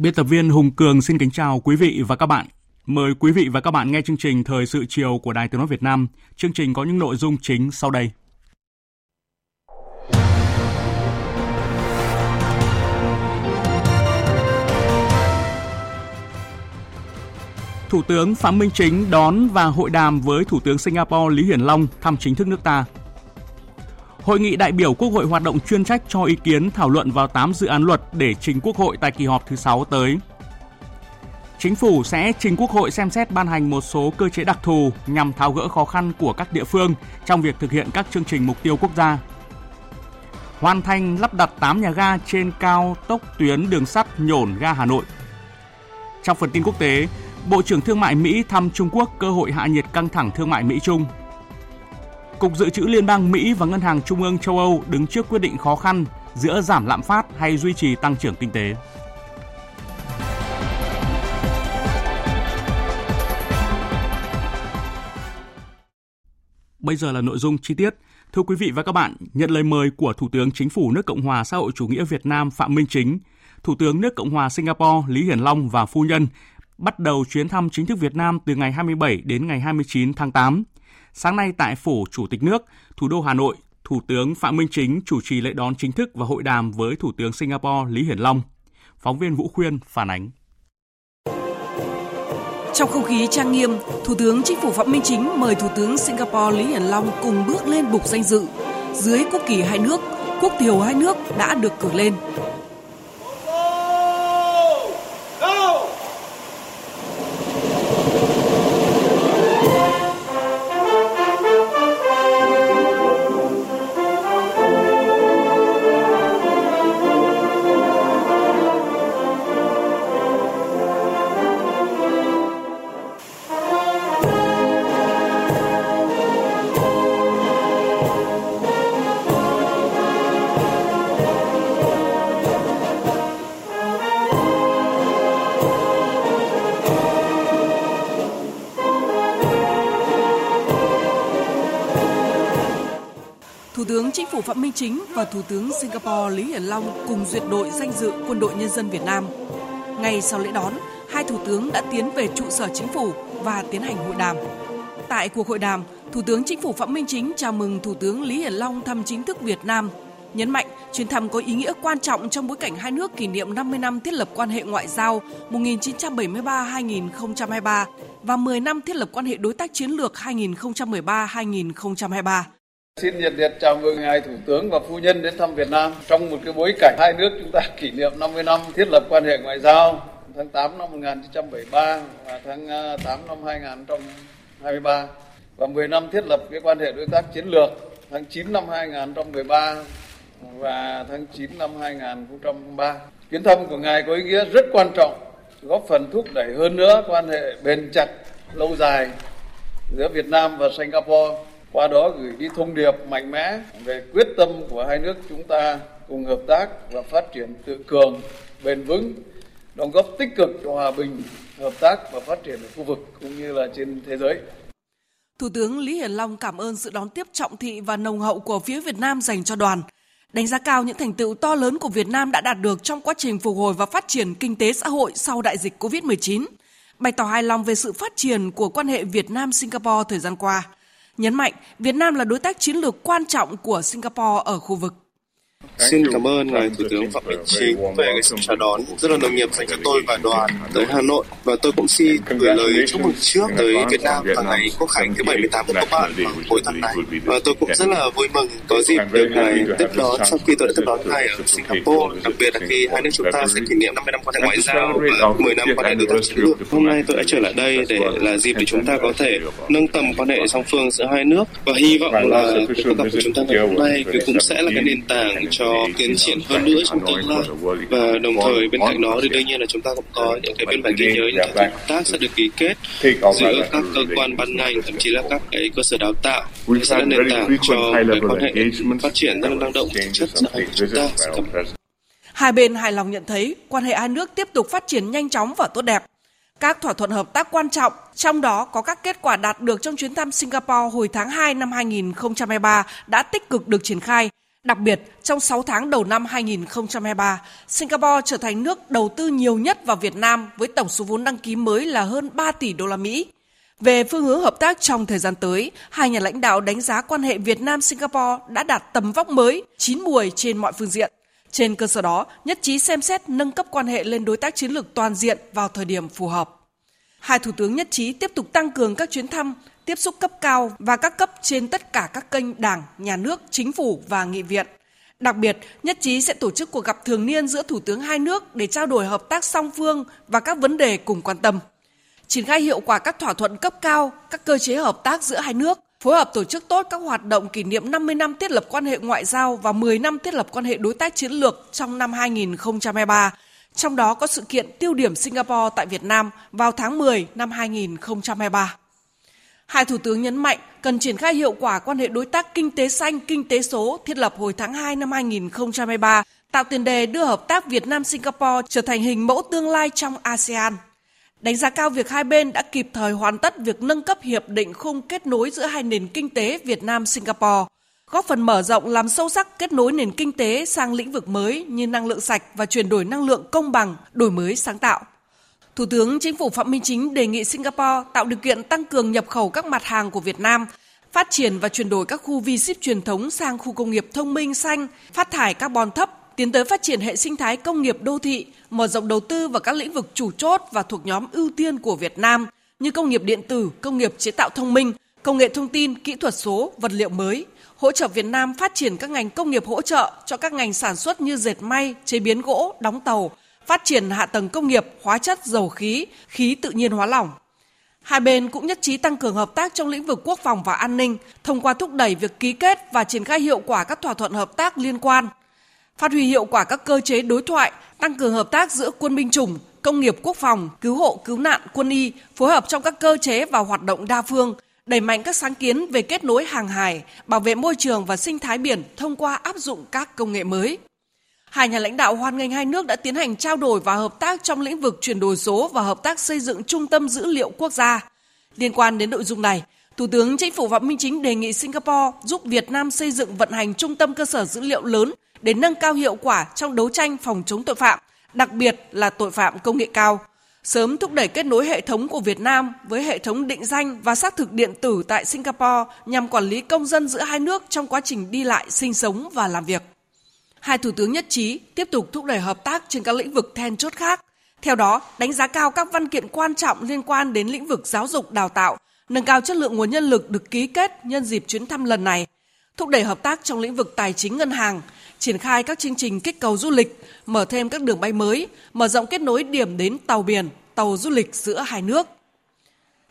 Biên tập viên Hùng Cường xin kính chào quý vị và các bạn. Mời quý vị và các bạn nghe chương trình Thời sự chiều của Đài Tiếng nói Việt Nam. Chương trình có những nội dung chính sau đây. Thủ tướng Phạm Minh Chính đón và hội đàm với Thủ tướng Singapore Lý Hiển Long thăm chính thức nước ta. Hội nghị đại biểu Quốc hội hoạt động chuyên trách cho ý kiến thảo luận vào 8 dự án luật để trình Quốc hội tại kỳ họp thứ 6 tới. Chính phủ sẽ trình Quốc hội xem xét ban hành một số cơ chế đặc thù nhằm tháo gỡ khó khăn của các địa phương trong việc thực hiện các chương trình mục tiêu quốc gia. Hoàn thành lắp đặt 8 nhà ga trên cao tốc tuyến đường sắt Nhổn ga Hà Nội. Trong phần tin quốc tế, Bộ trưởng Thương mại Mỹ thăm Trung Quốc cơ hội hạ nhiệt căng thẳng thương mại Mỹ-Trung. Cục dự trữ liên bang Mỹ và Ngân hàng Trung ương Châu Âu đứng trước quyết định khó khăn giữa giảm lạm phát hay duy trì tăng trưởng kinh tế. Bây giờ là nội dung chi tiết. Thưa quý vị và các bạn, nhận lời mời của Thủ tướng Chính phủ nước Cộng hòa xã hội chủ nghĩa Việt Nam Phạm Minh Chính, Thủ tướng nước Cộng hòa Singapore Lý Hiển Long và phu nhân bắt đầu chuyến thăm chính thức Việt Nam từ ngày 27 đến ngày 29 tháng 8. Sáng nay tại Phủ Chủ tịch nước, thủ đô Hà Nội, Thủ tướng Phạm Minh Chính chủ trì lễ đón chính thức và hội đàm với Thủ tướng Singapore Lý Hiển Long. Phóng viên Vũ Khuyên phản ánh. Trong không khí trang nghiêm, Thủ tướng Chính phủ Phạm Minh Chính mời Thủ tướng Singapore Lý Hiển Long cùng bước lên bục danh dự. Dưới quốc kỳ hai nước, quốc thiều hai nước đã được cử lên. Chính phủ Phạm Minh Chính và Thủ tướng Singapore Lý Hiển Long cùng duyệt đội danh dự Quân đội Nhân dân Việt Nam. Ngay sau lễ đón, hai thủ tướng đã tiến về trụ sở chính phủ và tiến hành hội đàm. Tại cuộc hội đàm, Thủ tướng Chính phủ Phạm Minh Chính chào mừng Thủ tướng Lý Hiển Long thăm chính thức Việt Nam, nhấn mạnh chuyến thăm có ý nghĩa quan trọng trong bối cảnh hai nước kỷ niệm 50 năm thiết lập quan hệ ngoại giao 1973-2023 và 10 năm thiết lập quan hệ đối tác chiến lược 2013-2023. Xin nhiệt liệt chào mừng ngài Thủ tướng và phu nhân đến thăm Việt Nam trong một cái bối cảnh hai nước chúng ta kỷ niệm 50 năm thiết lập quan hệ ngoại giao tháng 8 năm 1973 và tháng 8 năm 2023 và 10 năm thiết lập cái quan hệ đối tác chiến lược tháng 9 năm 2013 và tháng 9 năm 2003. Chuyến thăm của ngài có ý nghĩa rất quan trọng, góp phần thúc đẩy hơn nữa quan hệ bền chặt lâu dài giữa Việt Nam và Singapore. Qua đó gửi đi thông điệp mạnh mẽ về quyết tâm của hai nước chúng ta cùng hợp tác và phát triển tự cường, bền vững, đóng góp tích cực cho hòa bình, hợp tác và phát triển ở khu vực cũng như là trên thế giới. Thủ tướng Lý Hiển Long cảm ơn sự đón tiếp trọng thị và nồng hậu của phía Việt Nam dành cho đoàn, đánh giá cao những thành tựu to lớn của Việt Nam đã đạt được trong quá trình phục hồi và phát triển kinh tế xã hội sau đại dịch Covid-19, bày tỏ hài lòng về sự phát triển của quan hệ Việt Nam-Singapore thời gian qua. Nhấn mạnh Việt Nam là đối tác chiến lược quan trọng của Singapore ở khu vực. Xin cảm ơn Ngài Thủ tướng Phạm Minh Chính về cái sự chào đón rất là nồng nhiệt dành cho tôi và đoàn tới Hà Nội, và tôi cũng xin gửi lời chúc mừng trước tới Việt Nam và ngày Quốc khánh thứ 78 của các bạn vào cuối tuần này. Và tôi cũng rất là vui mừng có dịp được Ngài tiếp đón sau khi tôi đã tiếp đón Ngài ở Singapore, đặc biệt là khi hai nước chúng ta sẽ kỷ niệm 50 năm quan hệ ngoại giao và 10 năm quan hệ đối tác chiến lược. Hôm nay tôi đã trở lại đây để là dịp để chúng ta có thể nâng tầm quan hệ song phương giữa hai nước, và hy vọng là cái cuộc gặp của chúng ta ngày hôm nay cũng sẽ là cái nền tảng cho tiến triển hơn nữa trong tương lai. Và đồng thời bên cạnh đó thì đương nhiên là chúng ta cũng có những cái biên bản ghi nhớ, những cái hợp tác sẽ được ký kết giữa các cơ quan ban ngành, thậm chí là các cái cơ sở đào tạo sẽ là nền tảng cho cái quan hệ phát triển năng động thực chất giữa hai chúng ta. Hai bên hài lòng nhận thấy quan hệ hai nước tiếp tục phát triển nhanh chóng và tốt đẹp. Các thỏa thuận hợp tác quan trọng, trong đó có các kết quả đạt được trong chuyến thăm Singapore hồi tháng 2 năm 2023 đã tích cực được triển khai. Đặc biệt, trong 6 tháng đầu năm 2023, Singapore trở thành nước đầu tư nhiều nhất vào Việt Nam với tổng số vốn đăng ký mới là hơn 3 tỷ đô la Mỹ. Về phương hướng hợp tác trong thời gian tới, hai nhà lãnh đạo đánh giá quan hệ Việt Nam-Singapore đã đạt tầm vóc mới, chín muồi trên mọi phương diện. Trên cơ sở đó, nhất trí xem xét nâng cấp quan hệ lên đối tác chiến lược toàn diện vào thời điểm phù hợp. Hai thủ tướng nhất trí tiếp tục tăng cường các chuyến thăm, tiếp xúc cấp cao và các cấp trên tất cả các kênh Đảng, Nhà nước, Chính phủ và Nghị viện. Đặc biệt, nhất trí sẽ tổ chức cuộc gặp thường niên giữa thủ tướng hai nước để trao đổi hợp tác song phương và các vấn đề cùng quan tâm. Triển khai hiệu quả các thỏa thuận cấp cao, các cơ chế hợp tác giữa hai nước, phối hợp tổ chức tốt các hoạt động kỷ niệm 50 năm thiết lập quan hệ ngoại giao và 10 năm thiết lập quan hệ đối tác chiến lược trong năm 2023, trong đó có sự kiện tiêu điểm Singapore tại Việt Nam vào tháng 10 năm 2023. Hai thủ tướng nhấn mạnh cần triển khai hiệu quả quan hệ đối tác kinh tế xanh, kinh tế số thiết lập hồi tháng 2 năm 2023, tạo tiền đề đưa hợp tác Việt Nam-Singapore trở thành hình mẫu tương lai trong ASEAN. Đánh giá cao việc hai bên đã kịp thời hoàn tất việc nâng cấp hiệp định khung kết nối giữa hai nền kinh tế Việt Nam-Singapore, góp phần mở rộng làm sâu sắc kết nối nền kinh tế sang lĩnh vực mới như năng lượng sạch và chuyển đổi năng lượng công bằng, đổi mới sáng tạo. Thủ tướng Chính phủ Phạm Minh Chính đề nghị Singapore tạo điều kiện tăng cường nhập khẩu các mặt hàng của Việt Nam, phát triển và chuyển đổi các khu vi ship truyền thống sang khu công nghiệp thông minh xanh, phát thải carbon thấp, tiến tới phát triển hệ sinh thái công nghiệp đô thị, mở rộng đầu tư vào các lĩnh vực chủ chốt và thuộc nhóm ưu tiên của Việt Nam như công nghiệp điện tử, công nghiệp chế tạo thông minh, công nghệ thông tin, kỹ thuật số, vật liệu mới, hỗ trợ Việt Nam phát triển các ngành công nghiệp hỗ trợ cho các ngành sản xuất như dệt may, chế biến gỗ, đóng tàu, phát triển hạ tầng công nghiệp, hóa chất, dầu khí, khí tự nhiên hóa lỏng. Hai bên cũng nhất trí tăng cường hợp tác trong lĩnh vực quốc phòng và an ninh thông qua thúc đẩy việc ký kết và triển khai hiệu quả các thỏa thuận hợp tác liên quan, phát huy hiệu quả các cơ chế đối thoại, tăng cường hợp tác giữa quân binh chủng, công nghiệp quốc phòng, cứu hộ, cứu nạn, quân y, phối hợp trong các cơ chế và hoạt động đa phương, đẩy mạnh các sáng kiến về kết nối hàng hải, bảo vệ môi trường và sinh thái biển thông qua áp dụng các công nghệ mới. Hai nhà lãnh đạo hoan nghênh hai nước đã tiến hành trao đổi và hợp tác trong lĩnh vực chuyển đổi số và hợp tác xây dựng trung tâm dữ liệu quốc gia. Liên quan đến nội dung này, Thủ tướng Chính phủ Phạm Minh Chính đề nghị Singapore giúp Việt Nam xây dựng vận hành trung tâm cơ sở dữ liệu lớn để nâng cao hiệu quả trong đấu tranh phòng chống tội phạm, đặc biệt là tội phạm công nghệ cao, sớm thúc đẩy kết nối hệ thống của Việt Nam với hệ thống định danh và xác thực điện tử tại Singapore nhằm quản lý công dân giữa hai nước trong quá trình đi lại, sinh sống và làm việc. Hai thủ tướng nhất trí tiếp tục thúc đẩy hợp tác trên các lĩnh vực then chốt khác. Theo đó, đánh giá cao các văn kiện quan trọng liên quan đến lĩnh vực giáo dục đào tạo, nâng cao chất lượng nguồn nhân lực được ký kết nhân dịp chuyến thăm lần này, thúc đẩy hợp tác trong lĩnh vực tài chính ngân hàng, triển khai các chương trình kích cầu du lịch, mở thêm các đường bay mới, mở rộng kết nối điểm đến tàu biển, tàu du lịch giữa hai nước.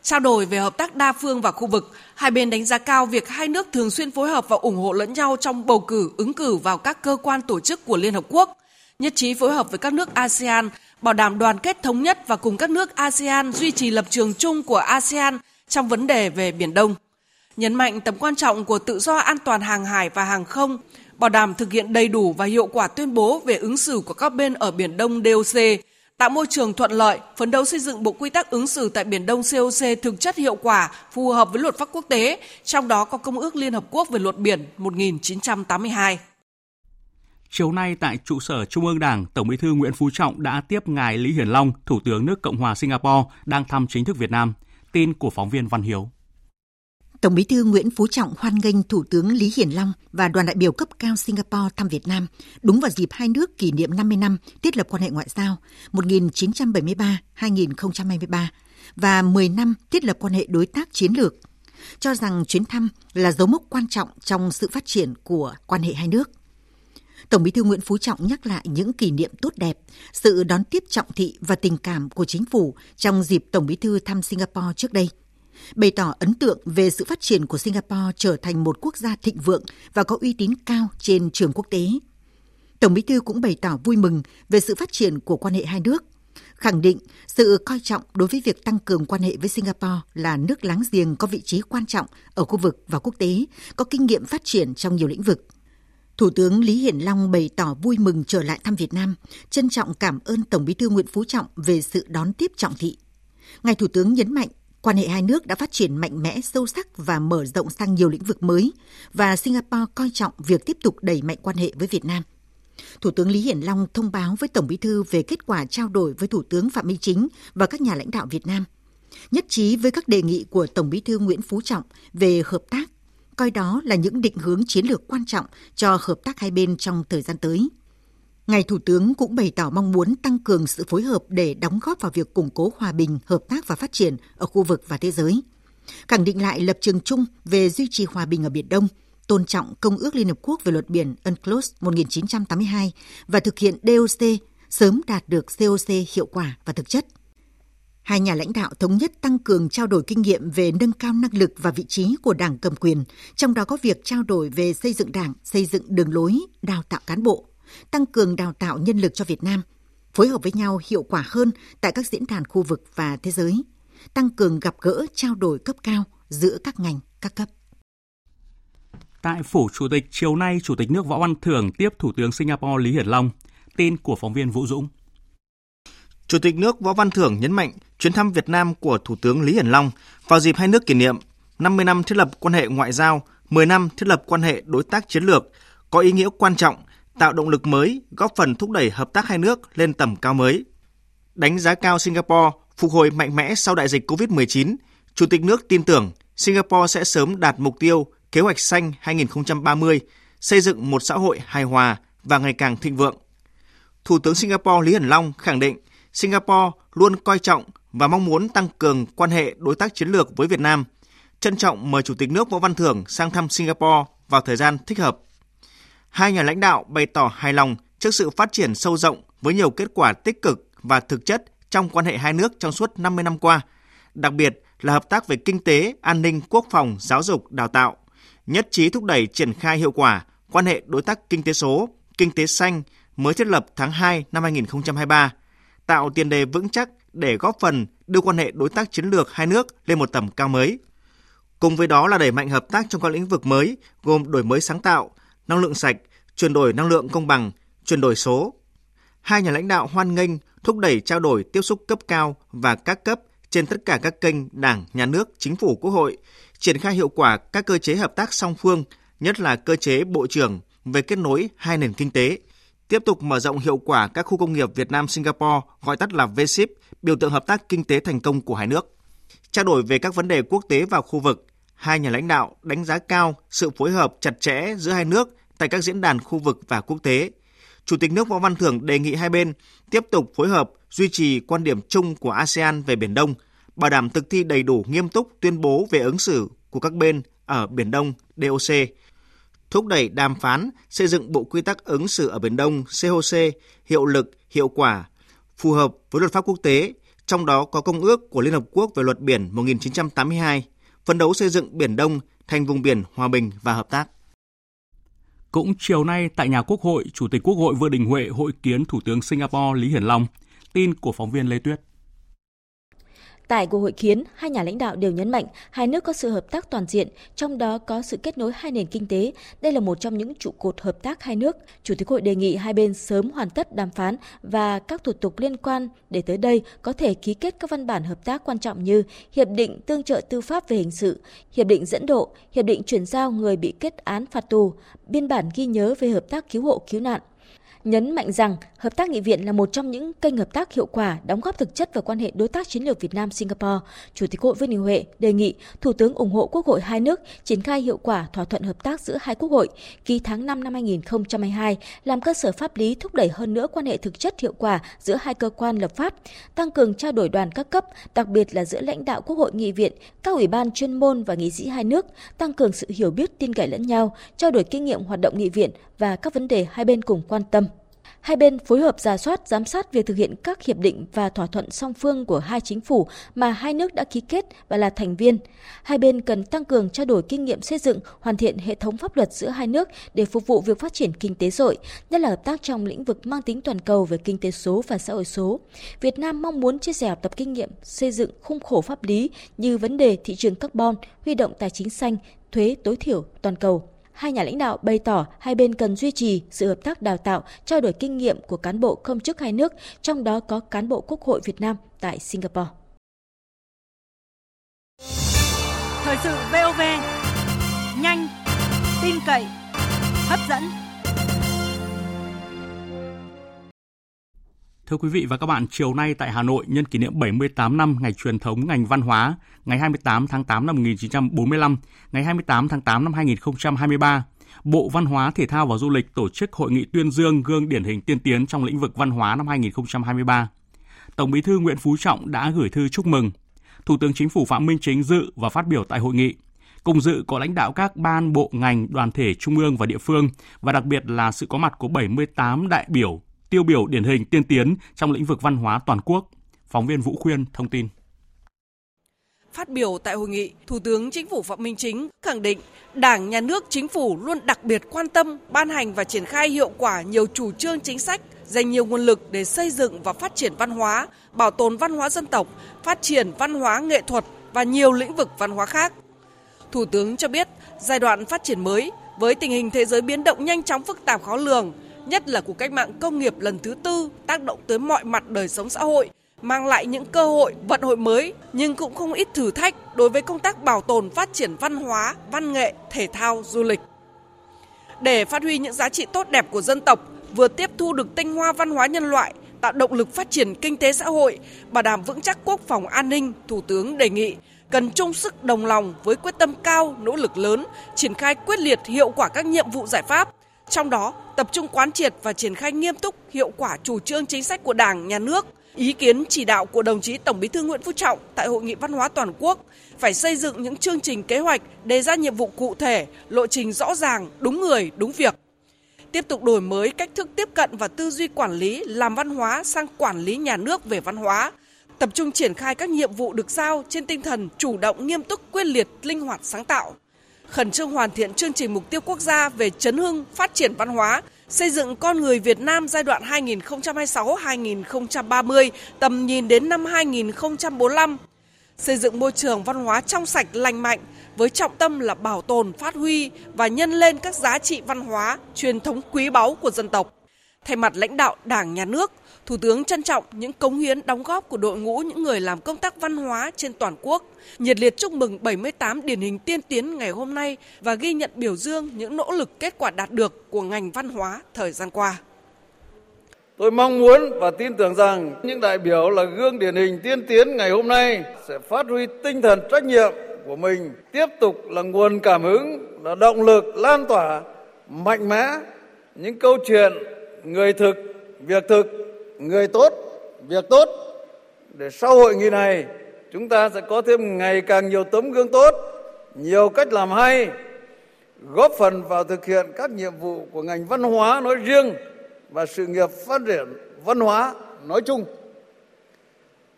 Trao đổi về hợp tác đa phương và khu vực, hai bên đánh giá cao việc hai nước thường xuyên phối hợp và ủng hộ lẫn nhau trong bầu cử, ứng cử vào các cơ quan tổ chức của Liên Hợp Quốc, nhất trí phối hợp với các nước ASEAN, bảo đảm đoàn kết thống nhất và cùng các nước ASEAN duy trì lập trường chung của ASEAN trong vấn đề về Biển Đông. Nhấn mạnh tầm quan trọng của tự do an toàn hàng hải và hàng không, bảo đảm thực hiện đầy đủ và hiệu quả tuyên bố về ứng xử của các bên ở Biển Đông DOC, tạo môi trường thuận lợi, phấn đấu xây dựng bộ quy tắc ứng xử tại Biển Đông COC thực chất hiệu quả, phù hợp với luật pháp quốc tế, trong đó có Công ước Liên Hợp Quốc về luật biển 1982. Chiều nay tại trụ sở Trung ương Đảng, Tổng Bí thư Nguyễn Phú Trọng đã tiếp ngài Lý Hiển Long, Thủ tướng nước Cộng hòa Singapore đang thăm chính thức Việt Nam. Tin của phóng viên Văn Hiếu. Tổng Bí thư Nguyễn Phú Trọng hoan nghênh Thủ tướng Lý Hiển Long và đoàn đại biểu cấp cao Singapore thăm Việt Nam đúng vào dịp hai nước kỷ niệm 50 năm thiết lập quan hệ ngoại giao 1973-2023 và 10 năm thiết lập quan hệ đối tác chiến lược, cho rằng chuyến thăm là dấu mốc quan trọng trong sự phát triển của quan hệ hai nước. Tổng Bí thư Nguyễn Phú Trọng nhắc lại những kỷ niệm tốt đẹp, sự đón tiếp trọng thị và tình cảm của chính phủ trong dịp Tổng Bí thư thăm Singapore trước đây, bày tỏ ấn tượng về sự phát triển của Singapore trở thành một quốc gia thịnh vượng và có uy tín cao trên trường quốc tế. Tổng Bí thư cũng bày tỏ vui mừng về sự phát triển của quan hệ hai nước, khẳng định sự coi trọng đối với việc tăng cường quan hệ với Singapore là nước láng giềng có vị trí quan trọng ở khu vực và quốc tế, có kinh nghiệm phát triển trong nhiều lĩnh vực. Thủ tướng Lý Hiển Long bày tỏ vui mừng trở lại thăm Việt Nam, trân trọng cảm ơn Tổng Bí thư Nguyễn Phú Trọng về sự đón tiếp trọng thị. Ngài Thủ tướng nhấn mạnh, quan hệ hai nước đã phát triển mạnh mẽ, sâu sắc và mở rộng sang nhiều lĩnh vực mới, và Singapore coi trọng việc tiếp tục đẩy mạnh quan hệ với Việt Nam. Thủ tướng Lý Hiển Long thông báo với Tổng Bí thư về kết quả trao đổi với Thủ tướng Phạm Minh Chính và các nhà lãnh đạo Việt Nam, nhất trí với các đề nghị của Tổng Bí thư Nguyễn Phú Trọng về hợp tác, coi đó là những định hướng chiến lược quan trọng cho hợp tác hai bên trong thời gian tới. Ngài Thủ tướng cũng bày tỏ mong muốn tăng cường sự phối hợp để đóng góp vào việc củng cố hòa bình, hợp tác và phát triển ở khu vực và thế giới. Khẳng định lại lập trường chung về duy trì hòa bình ở Biển Đông, tôn trọng Công ước Liên Hợp Quốc về luật biển UNCLOS 1982 và thực hiện DOC, sớm đạt được COC hiệu quả và thực chất. Hai nhà lãnh đạo thống nhất tăng cường trao đổi kinh nghiệm về nâng cao năng lực và vị trí của đảng cầm quyền, trong đó có việc trao đổi về xây dựng đảng, xây dựng đường lối, đào tạo cán bộ, tăng cường đào tạo nhân lực cho Việt Nam, phối hợp với nhau hiệu quả hơn tại các diễn đàn khu vực và thế giới, tăng cường gặp gỡ trao đổi cấp cao giữa các ngành, các cấp. Tại Phủ Chủ tịch, chiều nay Chủ tịch nước Võ Văn Thưởng tiếp Thủ tướng Singapore Lý Hiển Long. Tin của phóng viên Vũ Dũng. Chủ tịch nước Võ Văn Thưởng nhấn mạnh chuyến thăm Việt Nam của Thủ tướng Lý Hiển Long vào dịp hai nước kỷ niệm 50 năm thiết lập quan hệ ngoại giao, 10 năm thiết lập quan hệ đối tác chiến lược có ý nghĩa quan trọng, tạo động lực mới, góp phần thúc đẩy hợp tác hai nước lên tầm cao mới. Đánh giá cao Singapore phục hồi mạnh mẽ sau đại dịch COVID-19, Chủ tịch nước tin tưởng Singapore sẽ sớm đạt mục tiêu Kế hoạch xanh 2030, xây dựng một xã hội hài hòa và ngày càng thịnh vượng. Thủ tướng Singapore Lý Hiển Long khẳng định Singapore luôn coi trọng và mong muốn tăng cường quan hệ đối tác chiến lược với Việt Nam, trân trọng mời Chủ tịch nước Võ Văn Thưởng sang thăm Singapore vào thời gian thích hợp. Hai nhà lãnh đạo bày tỏ hài lòng trước sự phát triển sâu rộng với nhiều kết quả tích cực và thực chất trong quan hệ hai nước trong suốt 50 năm qua, đặc biệt là hợp tác về kinh tế, an ninh, quốc phòng, giáo dục, đào tạo, nhất trí thúc đẩy triển khai hiệu quả quan hệ đối tác kinh tế số, kinh tế xanh mới thiết lập tháng 2 năm 2023, tạo tiền đề vững chắc để góp phần đưa quan hệ đối tác chiến lược hai nước lên một tầm cao mới. Cùng với đó là đẩy mạnh hợp tác trong các lĩnh vực mới gồm đổi mới sáng tạo, năng lượng sạch, chuyển đổi năng lượng công bằng, chuyển đổi số. Hai nhà lãnh đạo hoan nghênh thúc đẩy trao đổi tiếp xúc cấp cao và các cấp trên tất cả các kênh Đảng, Nhà nước, Chính phủ, Quốc hội, triển khai hiệu quả các cơ chế hợp tác song phương, nhất là cơ chế bộ trưởng về kết nối hai nền kinh tế, tiếp tục mở rộng hiệu quả các khu công nghiệp Việt Nam-Singapore, gọi tắt là VCIP, biểu tượng hợp tác kinh tế thành công của hai nước. Trao đổi về các vấn đề quốc tế và khu vực, hai nhà lãnh đạo đánh giá cao sự phối hợp chặt chẽ giữa hai nước tại các diễn đàn khu vực và quốc tế. Chủ tịch nước Võ Văn Thưởng đề nghị hai bên tiếp tục phối hợp duy trì quan điểm chung của ASEAN về Biển Đông, bảo đảm thực thi đầy đủ nghiêm túc tuyên bố về ứng xử của các bên ở Biển Đông DOC, thúc đẩy đàm phán xây dựng bộ quy tắc ứng xử ở Biển Đông COC hiệu lực, hiệu quả, phù hợp với luật pháp quốc tế, trong đó có Công ước của Liên Hợp Quốc về luật biển 1982, phấn đấu xây dựng Biển Đông thành vùng biển hòa bình và hợp tác. Cũng chiều nay tại nhà Quốc hội, Chủ tịch Quốc hội Vương Đình Huệ hội kiến Thủ tướng Singapore Lý Hiển Long. Tin của phóng viên Lê Tuyết. Tại cuộc hội kiến, hai nhà lãnh đạo đều nhấn mạnh hai nước có sự hợp tác toàn diện, trong đó có sự kết nối hai nền kinh tế. Đây là một trong những trụ cột hợp tác hai nước. Chủ tịch Hội đề nghị hai bên sớm hoàn tất đàm phán và các thủ tục liên quan để tới đây có thể ký kết các văn bản hợp tác quan trọng như Hiệp định tương trợ tư pháp về hình sự, Hiệp định dẫn độ, Hiệp định chuyển giao người bị kết án phạt tù, biên bản ghi nhớ về hợp tác cứu hộ cứu nạn. Nhấn mạnh rằng Hợp tác nghị viện là một trong những kênh hợp tác hiệu quả đóng góp thực chất vào quan hệ đối tác chiến lược Việt Nam - Singapore. Chủ tịch Quốc hội Vương Đình Huệ đề nghị Thủ tướng ủng hộ Quốc hội hai nước triển khai hiệu quả thỏa thuận hợp tác giữa hai quốc hội ký tháng 5 năm 2022 làm cơ sở pháp lý thúc đẩy hơn nữa quan hệ thực chất hiệu quả giữa hai cơ quan lập pháp, tăng cường trao đổi đoàn các cấp, đặc biệt là giữa lãnh đạo Quốc hội nghị viện, các ủy ban chuyên môn và nghị sĩ hai nước, tăng cường sự hiểu biết tin cậy lẫn nhau, trao đổi kinh nghiệm hoạt động nghị viện và các vấn đề hai bên cùng quan tâm. Hai bên phối hợp rà soát, giám sát việc thực hiện các hiệp định và thỏa thuận song phương của hai chính phủ mà hai nước đã ký kết và là thành viên. Hai bên cần tăng cường trao đổi kinh nghiệm xây dựng, hoàn thiện hệ thống pháp luật giữa hai nước để phục vụ việc phát triển kinh tế xã hội, nhất là hợp tác trong lĩnh vực mang tính toàn cầu về kinh tế số và xã hội số. Việt Nam mong muốn chia sẻ học tập kinh nghiệm, xây dựng khung khổ pháp lý như vấn đề thị trường carbon, huy động tài chính xanh, thuế tối thiểu toàn cầu. Hai nhà lãnh đạo bày tỏ hai bên cần duy trì sự hợp tác đào tạo, trao đổi kinh nghiệm của cán bộ công chức hai nước, trong đó có cán bộ Quốc hội Việt Nam tại Singapore. Thời sự VOV, nhanh, tin cậy, hấp dẫn. Thưa quý vị và các bạn, chiều nay tại Hà Nội, nhân kỷ niệm 78 năm ngày truyền thống ngành văn hóa, ngày 28 tháng 8 năm 1945, ngày 28 tháng 8 năm 2023, Bộ Văn hóa, Thể thao và Du lịch tổ chức hội nghị tuyên dương gương điển hình tiên tiến trong lĩnh vực văn hóa năm 2023. Tổng Bí thư Nguyễn Phú Trọng đã gửi thư chúc mừng. Thủ tướng Chính phủ Phạm Minh Chính dự và phát biểu tại hội nghị. Cùng dự có lãnh đạo các ban, bộ, ngành, đoàn thể trung ương và địa phương, và đặc biệt là sự có mặt của 78 đại biểu tiêu biểu điển hình tiên tiến trong lĩnh vực văn hóa toàn quốc. Phóng viên Vũ Khuyên thông tin. Phát biểu tại hội nghị, Thủ tướng Chính phủ Phạm Minh Chính khẳng định Đảng, Nhà nước, Chính phủ luôn đặc biệt quan tâm, ban hành và triển khai hiệu quả nhiều chủ trương chính sách, dành nhiều nguồn lực để xây dựng và phát triển văn hóa, bảo tồn văn hóa dân tộc, phát triển văn hóa nghệ thuật và nhiều lĩnh vực văn hóa khác. Thủ tướng cho biết giai đoạn phát triển mới với tình hình thế giới biến động nhanh chóng, phức tạp, khó lường, nhất là cuộc cách mạng công nghiệp lần thứ tư tác động tới mọi mặt đời sống xã hội, mang lại những cơ hội vận hội mới nhưng cũng không ít thử thách đối với công tác bảo tồn phát triển văn hóa, văn nghệ, thể thao, du lịch. Để phát huy những giá trị tốt đẹp của dân tộc, vừa tiếp thu được tinh hoa văn hóa nhân loại, tạo động lực phát triển kinh tế xã hội, bảo đảm vững chắc quốc phòng an ninh, Thủ tướng đề nghị cần chung sức đồng lòng với quyết tâm cao, nỗ lực lớn, triển khai quyết liệt hiệu quả các nhiệm vụ giải pháp. Trong đó, tập trung quán triệt và triển khai nghiêm túc hiệu quả chủ trương chính sách của Đảng, Nhà nước, ý kiến chỉ đạo của đồng chí Tổng Bí thư Nguyễn Phú Trọng tại Hội nghị Văn hóa Toàn quốc, phải xây dựng những chương trình kế hoạch, đề ra nhiệm vụ cụ thể, lộ trình rõ ràng, đúng người, đúng việc. Tiếp tục đổi mới cách thức tiếp cận và tư duy quản lý, làm văn hóa sang quản lý nhà nước về văn hóa, tập trung triển khai các nhiệm vụ được giao trên tinh thần chủ động, nghiêm túc, quyết liệt, linh hoạt, sáng tạo. Khẩn trương hoàn thiện chương trình mục tiêu quốc gia về chấn hưng phát triển văn hóa, xây dựng con người Việt Nam giai đoạn 2026-2030, tầm nhìn đến năm 2045, xây dựng môi trường văn hóa trong sạch, lành mạnh, với trọng tâm là bảo tồn, phát huy và nhân lên các giá trị văn hóa, truyền thống quý báu của dân tộc. Thay mặt lãnh đạo Đảng, Nhà nước, Thủ tướng trân trọng những cống hiến đóng góp của đội ngũ những người làm công tác văn hóa trên toàn quốc, nhiệt liệt chúc mừng 78 điển hình tiên tiến ngày hôm nay và ghi nhận biểu dương những nỗ lực kết quả đạt được của ngành văn hóa thời gian qua. Tôi mong muốn và tin tưởng rằng những đại biểu là gương điển hình tiên tiến ngày hôm nay sẽ phát huy tinh thần trách nhiệm của mình, tiếp tục là nguồn cảm hứng, là động lực lan tỏa mạnh mẽ những câu chuyện người thực, việc thực, người tốt, việc tốt, để sau hội nghị này chúng ta sẽ có thêm ngày càng nhiều tấm gương tốt, nhiều cách làm hay, góp phần vào thực hiện các nhiệm vụ của ngành văn hóa nói riêng và sự nghiệp phát triển văn hóa nói chung.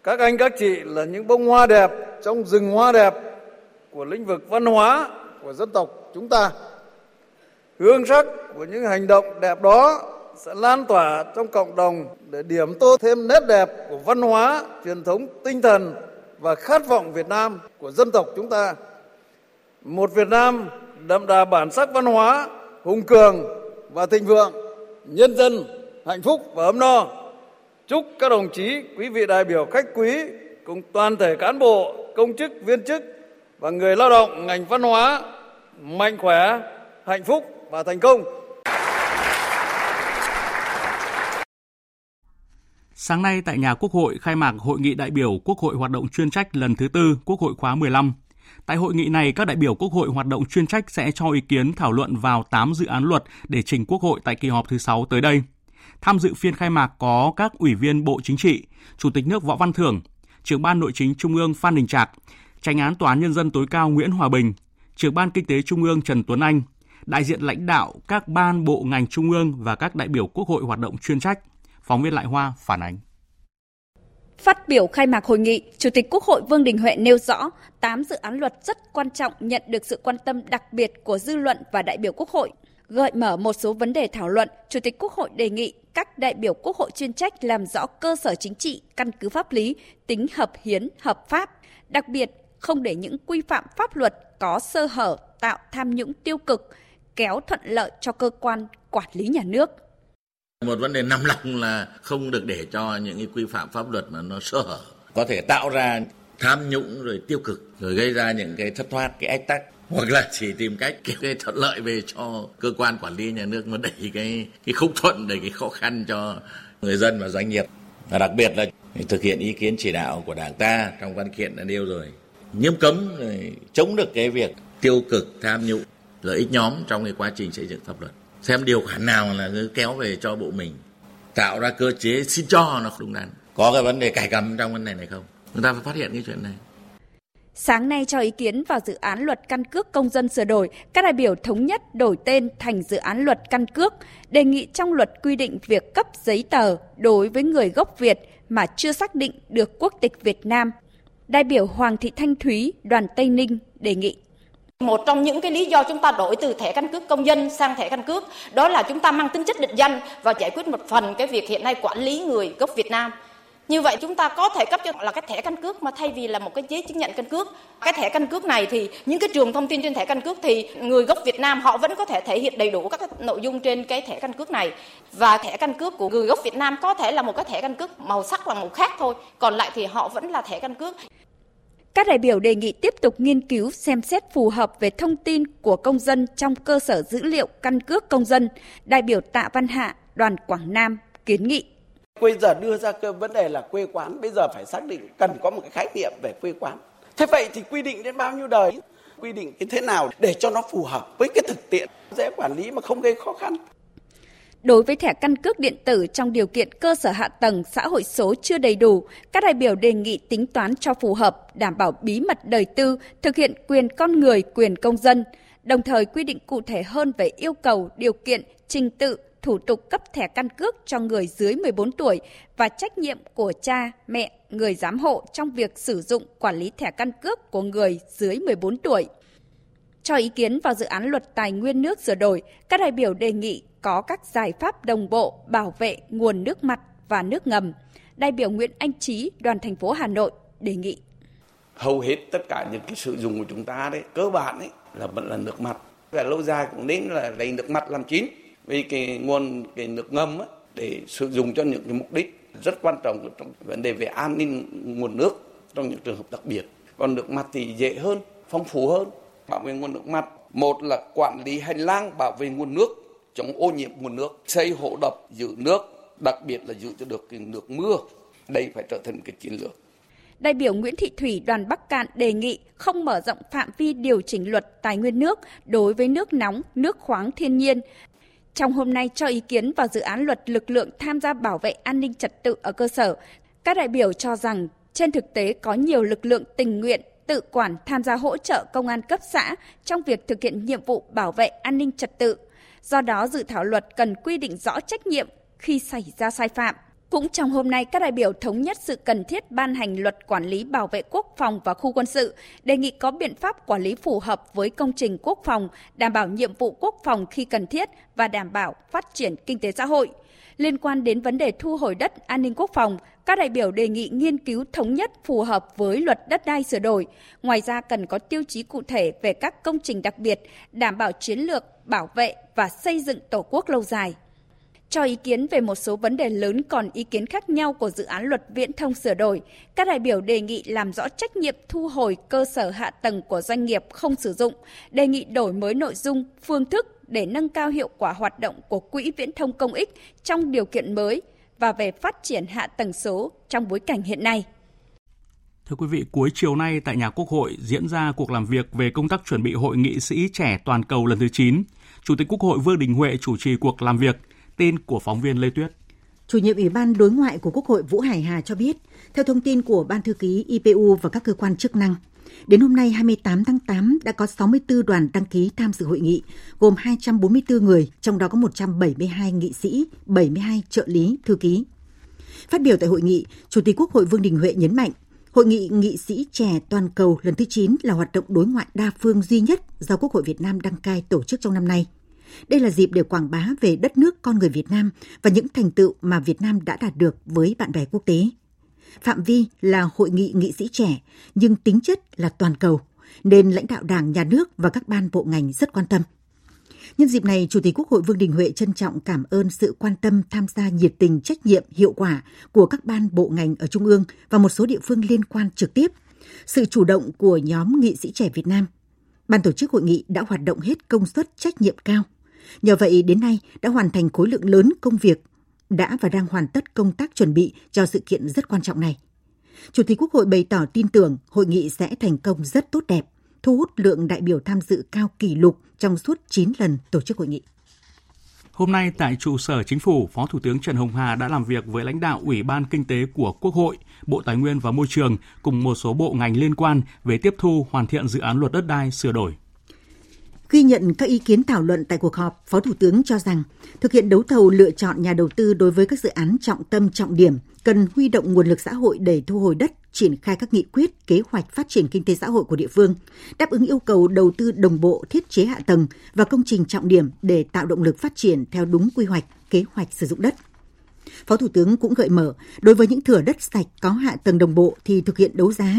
Các anh các chị là những bông hoa đẹp trong rừng hoa đẹp của lĩnh vực văn hóa của dân tộc chúng ta. Hương sắc của những hành động đẹp đó sẽ lan tỏa trong cộng đồng để điểm tô thêm nét đẹp của văn hóa, truyền thống, tinh thần và khát vọng Việt Nam của dân tộc chúng ta. Một Việt Nam đậm đà bản sắc văn hóa, hùng cường và thịnh vượng, nhân dân hạnh phúc và ấm no. Chúc các đồng chí, quý vị đại biểu khách quý cùng toàn thể cán bộ, công chức, viên chức và người lao động ngành văn hóa mạnh khỏe, hạnh phúc và thành công. Sáng nay tại nhà Quốc hội khai mạc Hội nghị đại biểu Quốc hội hoạt động chuyên trách lần thứ 4 Quốc hội khóa 15. Tại hội nghị này, các đại biểu Quốc hội hoạt động chuyên trách sẽ cho ý kiến thảo luận vào 8 dự án luật để trình Quốc hội tại kỳ họp thứ 6 tới đây. Tham dự phiên khai mạc có các Ủy viên Bộ Chính trị, Chủ tịch nước Võ Văn Thưởng, Trưởng ban Nội chính Trung ương Phan Đình Trạc, Chánh án Tòa án Nhân dân tối cao Nguyễn Hòa Bình, Trưởng ban Kinh tế Trung ương Trần Tuấn Anh, đại diện lãnh đạo các ban bộ ngành Trung ương và các đại biểu Quốc hội hoạt động chuyên trách. Phóng viên Lại Hoa phản ánh. Phát biểu khai mạc hội nghị, Chủ tịch Quốc hội Vương Đình Huệ nêu rõ 8 dự án luật rất quan trọng nhận được sự quan tâm đặc biệt của dư luận và đại biểu Quốc hội. Gợi mở một số vấn đề thảo luận, Chủ tịch Quốc hội đề nghị các đại biểu Quốc hội chuyên trách làm rõ cơ sở chính trị, căn cứ pháp lý, tính hợp hiến, hợp pháp, đặc biệt không để những quy phạm pháp luật có sơ hở tạo tham nhũng tiêu cực, kéo thuận lợi cho cơ quan quản lý nhà nước. Một vấn đề nằm lặng là không được để cho những cái quy phạm pháp luật mà nó sơ hở, có thể tạo ra tham nhũng rồi tiêu cực, rồi gây ra những cái thất thoát, cái ách tắc, hoặc là chỉ tìm cách kiếm cái thuận lợi về cho cơ quan quản lý nhà nước, nó đẩy cái không thuận, đẩy cái khó khăn cho người dân và doanh nghiệp. Và đặc biệt là thực hiện ý kiến chỉ đạo của Đảng ta trong văn kiện đã nêu rồi, nghiêm cấm rồi chống được cái việc tiêu cực, tham nhũng, lợi ích nhóm trong cái quá trình xây dựng pháp luật. Xem điều khoản nào là cứ kéo về cho bộ mình, tạo ra cơ chế xin cho nó đúng đắn. Có cái vấn đề cài cắm trong vấn đề này không? Chúng ta phải phát hiện cái chuyện này. Sáng nay cho ý kiến vào dự án luật căn cước công dân sửa đổi, các đại biểu thống nhất đổi tên thành dự án luật căn cước, đề nghị trong luật quy định việc cấp giấy tờ đối với người gốc Việt mà chưa xác định được quốc tịch Việt Nam. Đại biểu Hoàng Thị Thanh Thúy, đoàn Tây Ninh đề nghị. Một trong những cái lý do chúng ta đổi từ thẻ căn cước công dân sang thẻ căn cước đó là chúng ta mang tính chất định danh và giải quyết một phần cái việc hiện nay quản lý người gốc Việt Nam. Như vậy chúng ta có thể cấp cho là cái thẻ căn cước mà thay vì là một cái giấy chứng nhận căn cước. Cái thẻ căn cước này thì những cái trường thông tin trên thẻ căn cước thì người gốc Việt Nam họ vẫn có thể thể hiện đầy đủ các nội dung trên cái thẻ căn cước này. Và thẻ căn cước của người gốc Việt Nam có thể là một cái thẻ căn cước màu sắc là màu khác thôi, còn lại thì họ vẫn là thẻ căn cước. Các đại biểu đề nghị tiếp tục nghiên cứu xem xét phù hợp về thông tin của công dân trong cơ sở dữ liệu căn cước công dân. Đại biểu Tạ Văn Hạ, đoàn Quảng Nam kiến nghị. Bây giờ đưa ra cái vấn đề là quê quán, bây giờ phải xác định cần có một cái khái niệm về quê quán. Thế vậy thì quy định đến bao nhiêu đời, quy định cái thế nào để cho nó phù hợp với cái thực tiễn, dễ quản lý mà không gây khó khăn. Đối với thẻ căn cước điện tử trong điều kiện cơ sở hạ tầng xã hội số chưa đầy đủ, các đại biểu đề nghị tính toán cho phù hợp, đảm bảo bí mật đời tư, thực hiện quyền con người, quyền công dân, đồng thời quy định cụ thể hơn về yêu cầu, điều kiện, trình tự, thủ tục cấp thẻ căn cước cho người dưới 14 tuổi và trách nhiệm của cha, mẹ, người giám hộ trong việc sử dụng quản lý thẻ căn cước của người dưới 14 tuổi. Cho ý kiến vào dự án luật tài nguyên nước sửa đổi, các đại biểu đề nghị có các giải pháp đồng bộ bảo vệ nguồn nước mặt và nước ngầm. Đại biểu Nguyễn Anh Trí, đoàn thành phố Hà Nội đề nghị. Hầu hết tất cả những cái sử dụng của chúng ta đấy, cơ bản đấy là vẫn là nước mặt. Và lâu dài cũng đến là lấy nước mặt làm chính. Vì cái nguồn cái nước ngầm ấy, để sử dụng cho những cái mục đích rất quan trọng trong vấn đề về an ninh nguồn nước trong những trường hợp đặc biệt. Còn nước mặt thì dễ hơn, phong phú hơn. Bảo vệ nguồn nước mặt, một là quản lý hành lang bảo vệ nguồn nước, chống ô nhiễm nguồn nước, xây hồ đập giữ nước, đặc biệt là giữ cho được cái nước mưa. Đây phải trở thành cái chiến lược. Đại biểu Nguyễn Thị Thủy, đoàn Bắc Cạn đề nghị không mở rộng phạm vi điều chỉnh luật tài nguyên nước đối với nước nóng, nước khoáng thiên nhiên. Trong hôm nay cho ý kiến vào dự án luật lực lượng tham gia bảo vệ an ninh trật tự ở cơ sở, các đại biểu cho rằng trên thực tế có nhiều lực lượng tình nguyện tự quản tham gia hỗ trợ công an cấp xã trong việc thực hiện nhiệm vụ bảo vệ an ninh trật tự. Do đó, dự thảo luật cần quy định rõ trách nhiệm khi xảy ra sai phạm. Cũng trong hôm nay, các đại biểu thống nhất sự cần thiết ban hành luật quản lý bảo vệ quốc phòng và khu quân sự, đề nghị có biện pháp quản lý phù hợp với công trình quốc phòng, đảm bảo nhiệm vụ quốc phòng khi cần thiết và đảm bảo phát triển kinh tế xã hội. Liên quan đến vấn đề thu hồi đất an ninh quốc phòng, các đại biểu đề nghị nghiên cứu thống nhất phù hợp với luật đất đai sửa đổi. Ngoài ra cần có tiêu chí cụ thể về các công trình đặc biệt, đảm bảo chiến lược, bảo vệ và xây dựng Tổ quốc lâu dài. Cho ý kiến về một số vấn đề lớn còn ý kiến khác nhau của dự án luật viễn thông sửa đổi, các đại biểu đề nghị làm rõ trách nhiệm thu hồi cơ sở hạ tầng của doanh nghiệp không sử dụng, đề nghị đổi mới nội dung, phương thức để nâng cao hiệu quả hoạt động của Quỹ Viễn thông Công ích trong điều kiện mới và về phát triển hạ tầng số trong bối cảnh hiện nay. Thưa quý vị, cuối chiều nay tại nhà Quốc hội diễn ra cuộc làm việc về công tác chuẩn bị Hội nghị sĩ trẻ toàn cầu lần thứ 9. Chủ tịch Quốc hội Vương Đình Huệ chủ trì cuộc làm việc. Tin của phóng viên Lê Tuyết. Chủ nhiệm Ủy ban Đối ngoại của Quốc hội Vũ Hải Hà cho biết, theo thông tin của Ban thư ký IPU và các cơ quan chức năng, đến hôm nay 28 tháng 8 đã có 64 đoàn đăng ký tham dự hội nghị, gồm 244 người, trong đó có 172 nghị sĩ, 72 trợ lý, thư ký. Phát biểu tại hội nghị, Chủ tịch Quốc hội Vương Đình Huệ nhấn mạnh, Hội nghị nghị sĩ trẻ toàn cầu lần thứ 9 là hoạt động đối ngoại đa phương duy nhất do Quốc hội Việt Nam đăng cai tổ chức trong năm nay. Đây là dịp để quảng bá về đất nước, con người Việt Nam và những thành tựu mà Việt Nam đã đạt được với bạn bè quốc tế. Phạm vi là hội nghị nghị sĩ trẻ, nhưng tính chất là toàn cầu, nên lãnh đạo Đảng, Nhà nước và các ban bộ ngành rất quan tâm. Nhân dịp này, Chủ tịch Quốc hội Vương Đình Huệ trân trọng cảm ơn sự quan tâm, tham gia nhiệt tình, trách nhiệm, hiệu quả của các ban bộ ngành ở Trung ương và một số địa phương liên quan trực tiếp, sự chủ động của nhóm nghị sĩ trẻ Việt Nam. Ban tổ chức hội nghị đã hoạt động hết công suất, trách nhiệm cao. Nhờ vậy, đến nay đã hoàn thành khối lượng lớn công việc, đã và đang hoàn tất công tác chuẩn bị cho sự kiện rất quan trọng này. Chủ tịch Quốc hội bày tỏ tin tưởng hội nghị sẽ thành công rất tốt đẹp, thu hút lượng đại biểu tham dự cao kỷ lục trong suốt 9 lần tổ chức hội nghị. Hôm nay tại trụ sở Chính phủ, Phó Thủ tướng Trần Hồng Hà đã làm việc với lãnh đạo Ủy ban Kinh tế của Quốc hội, Bộ Tài nguyên và Môi trường cùng một số bộ ngành liên quan về tiếp thu hoàn thiện dự án luật đất đai sửa đổi. Ghi nhận các ý kiến thảo luận tại cuộc họp, Phó Thủ tướng cho rằng thực hiện đấu thầu lựa chọn nhà đầu tư đối với các dự án trọng tâm trọng điểm cần huy động nguồn lực xã hội để thu hồi đất, triển khai các nghị quyết, kế hoạch phát triển kinh tế xã hội của địa phương, đáp ứng yêu cầu đầu tư đồng bộ thiết chế hạ tầng và công trình trọng điểm để tạo động lực phát triển theo đúng quy hoạch, kế hoạch sử dụng đất. Phó Thủ tướng cũng gợi mở, đối với những thửa đất sạch có hạ tầng đồng bộ thì thực hiện đấu giá.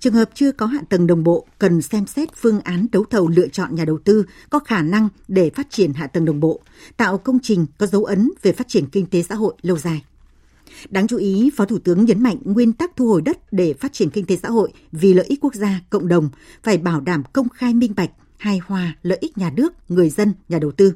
Trường hợp chưa có hạ tầng đồng bộ, cần xem xét phương án đấu thầu lựa chọn nhà đầu tư có khả năng để phát triển hạ tầng đồng bộ, tạo công trình có dấu ấn về phát triển kinh tế xã hội lâu dài. Đáng chú ý, Phó Thủ tướng nhấn mạnh nguyên tắc thu hồi đất để phát triển kinh tế xã hội vì lợi ích quốc gia, cộng đồng phải bảo đảm công khai minh bạch, hài hòa lợi ích nhà nước, người dân, nhà đầu tư.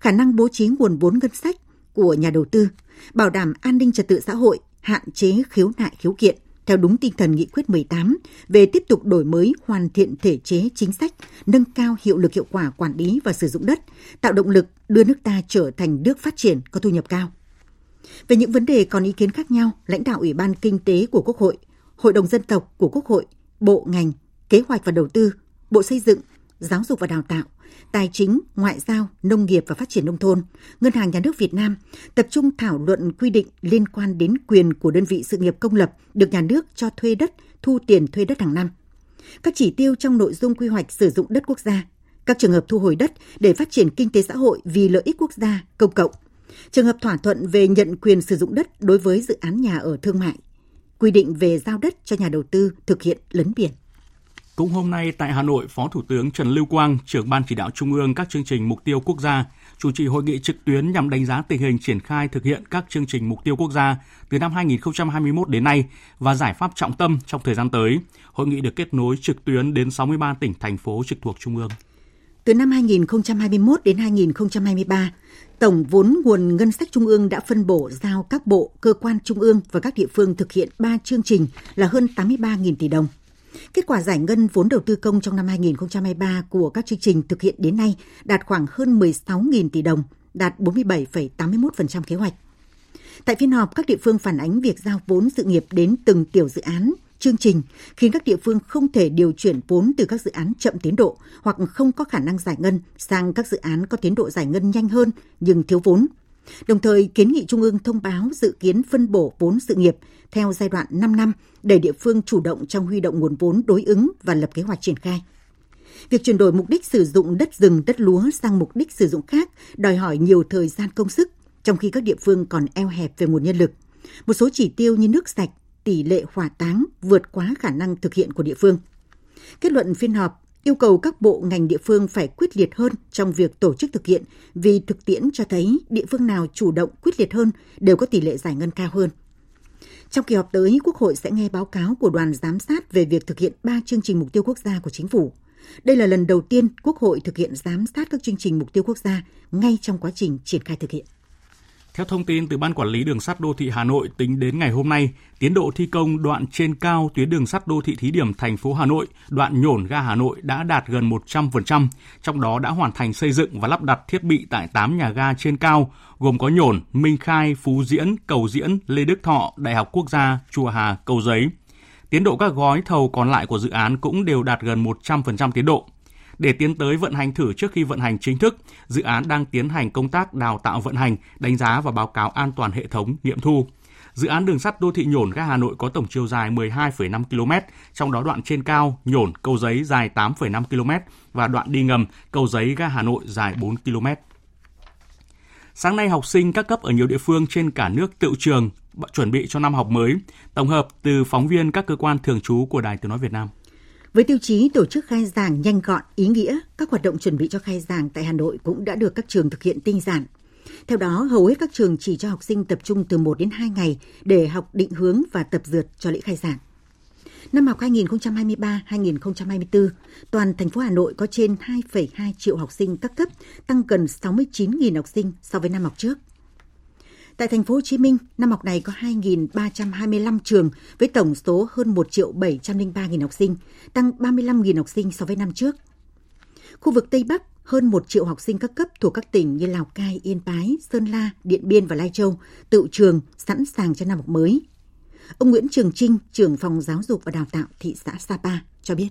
Khả năng bố trí nguồn vốn ngân sách của nhà đầu tư, bảo đảm an ninh trật tự xã hội, hạn chế khiếu nại khiếu kiện, theo đúng tinh thần nghị quyết 18 về tiếp tục đổi mới hoàn thiện thể chế chính sách, nâng cao hiệu lực hiệu quả quản lý và sử dụng đất, tạo động lực đưa nước ta trở thành nước phát triển có thu nhập cao. Về những vấn đề còn ý kiến khác nhau, lãnh đạo Ủy ban Kinh tế của Quốc hội, Hội đồng Dân tộc của Quốc hội, Bộ ngành, Kế hoạch và Đầu tư, Bộ Xây dựng, Giáo dục và Đào tạo, Tài chính, Ngoại giao, Nông nghiệp và Phát triển Nông thôn, Ngân hàng Nhà nước Việt Nam tập trung thảo luận quy định liên quan đến quyền của đơn vị sự nghiệp công lập được nhà nước cho thuê đất, thu tiền thuê đất hàng năm. Các chỉ tiêu trong nội dung quy hoạch sử dụng đất quốc gia, các trường hợp thu hồi đất để phát triển kinh tế xã hội vì lợi ích quốc gia, công cộng, trường hợp thỏa thuận về nhận quyền sử dụng đất đối với dự án nhà ở thương mại, quy định về giao đất cho nhà đầu tư thực hiện lấn biển. Cũng hôm nay tại Hà Nội, Phó Thủ tướng Trần Lưu Quang, trưởng Ban Chỉ đạo Trung ương các chương trình mục tiêu quốc gia, chủ trì hội nghị trực tuyến nhằm đánh giá tình hình triển khai thực hiện các chương trình mục tiêu quốc gia từ năm 2021 đến nay và giải pháp trọng tâm trong thời gian tới. Hội nghị được kết nối trực tuyến đến 63 tỉnh, thành phố trực thuộc Trung ương. Từ năm 2021 đến 2023, tổng vốn nguồn ngân sách Trung ương đã phân bổ giao các bộ, cơ quan Trung ương và các địa phương thực hiện 3 chương trình là hơn 83.000 tỷ đồng. Kết quả giải ngân vốn đầu tư công trong năm 2023 của các chương trình thực hiện đến nay đạt khoảng hơn 16.000 tỷ đồng, đạt 47,81% kế hoạch. Tại phiên họp, các địa phương phản ánh việc giao vốn sự nghiệp đến từng tiểu dự án, chương trình, khiến các địa phương không thể điều chuyển vốn từ các dự án chậm tiến độ hoặc không có khả năng giải ngân sang các dự án có tiến độ giải ngân nhanh hơn nhưng thiếu vốn. Đồng thời, kiến nghị Trung ương thông báo dự kiến phân bổ vốn sự nghiệp theo giai đoạn 5 năm để địa phương chủ động trong huy động nguồn vốn đối ứng và lập kế hoạch triển khai. Việc chuyển đổi mục đích sử dụng đất rừng, đất lúa sang mục đích sử dụng khác đòi hỏi nhiều thời gian công sức, trong khi các địa phương còn eo hẹp về nguồn nhân lực. Một số chỉ tiêu như nước sạch, tỷ lệ hỏa táng vượt quá khả năng thực hiện của địa phương. Kết luận phiên họp yêu cầu các bộ ngành địa phương phải quyết liệt hơn trong việc tổ chức thực hiện vì thực tiễn cho thấy địa phương nào chủ động quyết liệt hơn đều có tỷ lệ giải ngân cao hơn. Trong kỳ họp tới, Quốc hội sẽ nghe báo cáo của đoàn giám sát về việc thực hiện 3 chương trình mục tiêu quốc gia của Chính phủ. Đây là lần đầu tiên Quốc hội thực hiện giám sát các chương trình mục tiêu quốc gia ngay trong quá trình triển khai thực hiện. Theo thông tin từ Ban Quản lý Đường sắt Đô thị Hà Nội, tính đến ngày hôm nay, tiến độ thi công đoạn trên cao tuyến đường sắt đô thị thí điểm thành phố Hà Nội, đoạn Nhổn ga Hà Nội đã đạt gần 100%, trong đó đã hoàn thành xây dựng và lắp đặt thiết bị tại 8 nhà ga trên cao, gồm có Nhổn, Minh Khai, Phú Diễn, Cầu Diễn, Lê Đức Thọ, Đại học Quốc gia, Chùa Hà, Cầu Giấy. Tiến độ các gói thầu còn lại của dự án cũng đều đạt gần 100% tiến độ. Để tiến tới vận hành thử trước khi vận hành chính thức, dự án đang tiến hành công tác đào tạo vận hành, đánh giá và báo cáo an toàn hệ thống nghiệm thu. Dự án đường sắt đô thị Nhổn ga Hà Nội có tổng chiều dài 12,5 km, trong đó đoạn trên cao Nhổn Cầu Giấy dài 8,5 km và đoạn đi ngầm Cầu Giấy ga Hà Nội dài 4 km. Sáng nay, học sinh các cấp ở nhiều địa phương trên cả nước tựu trường chuẩn bị cho năm học mới. Tổng hợp từ phóng viên các cơ quan thường trú của Đài Tiếng nói Việt Nam. Với tiêu chí tổ chức khai giảng nhanh gọn, ý nghĩa, các hoạt động chuẩn bị cho khai giảng tại Hà Nội cũng đã được các trường thực hiện tinh giản. Theo đó, hầu hết các trường chỉ cho học sinh tập trung từ 1 đến 2 ngày để học định hướng và tập dượt cho lễ khai giảng. Năm học 2023-2024, toàn thành phố Hà Nội có trên 2,2 triệu học sinh các cấp, tăng gần 69.000 học sinh so với năm học trước. Tại thành phố Hồ Chí Minh, năm học này có 2.325 trường với tổng số hơn 1.703.000 học sinh, tăng 35.000 học sinh so với năm trước. Khu vực Tây Bắc, hơn 1 triệu học sinh các cấp thuộc các tỉnh như Lào Cai, Yên Bái, Sơn La, Điện Biên và Lai Châu tựu trường sẵn sàng cho năm học mới. Ông Nguyễn Trường Trinh, trưởng phòng giáo dục và đào tạo thị xã Sapa cho biết.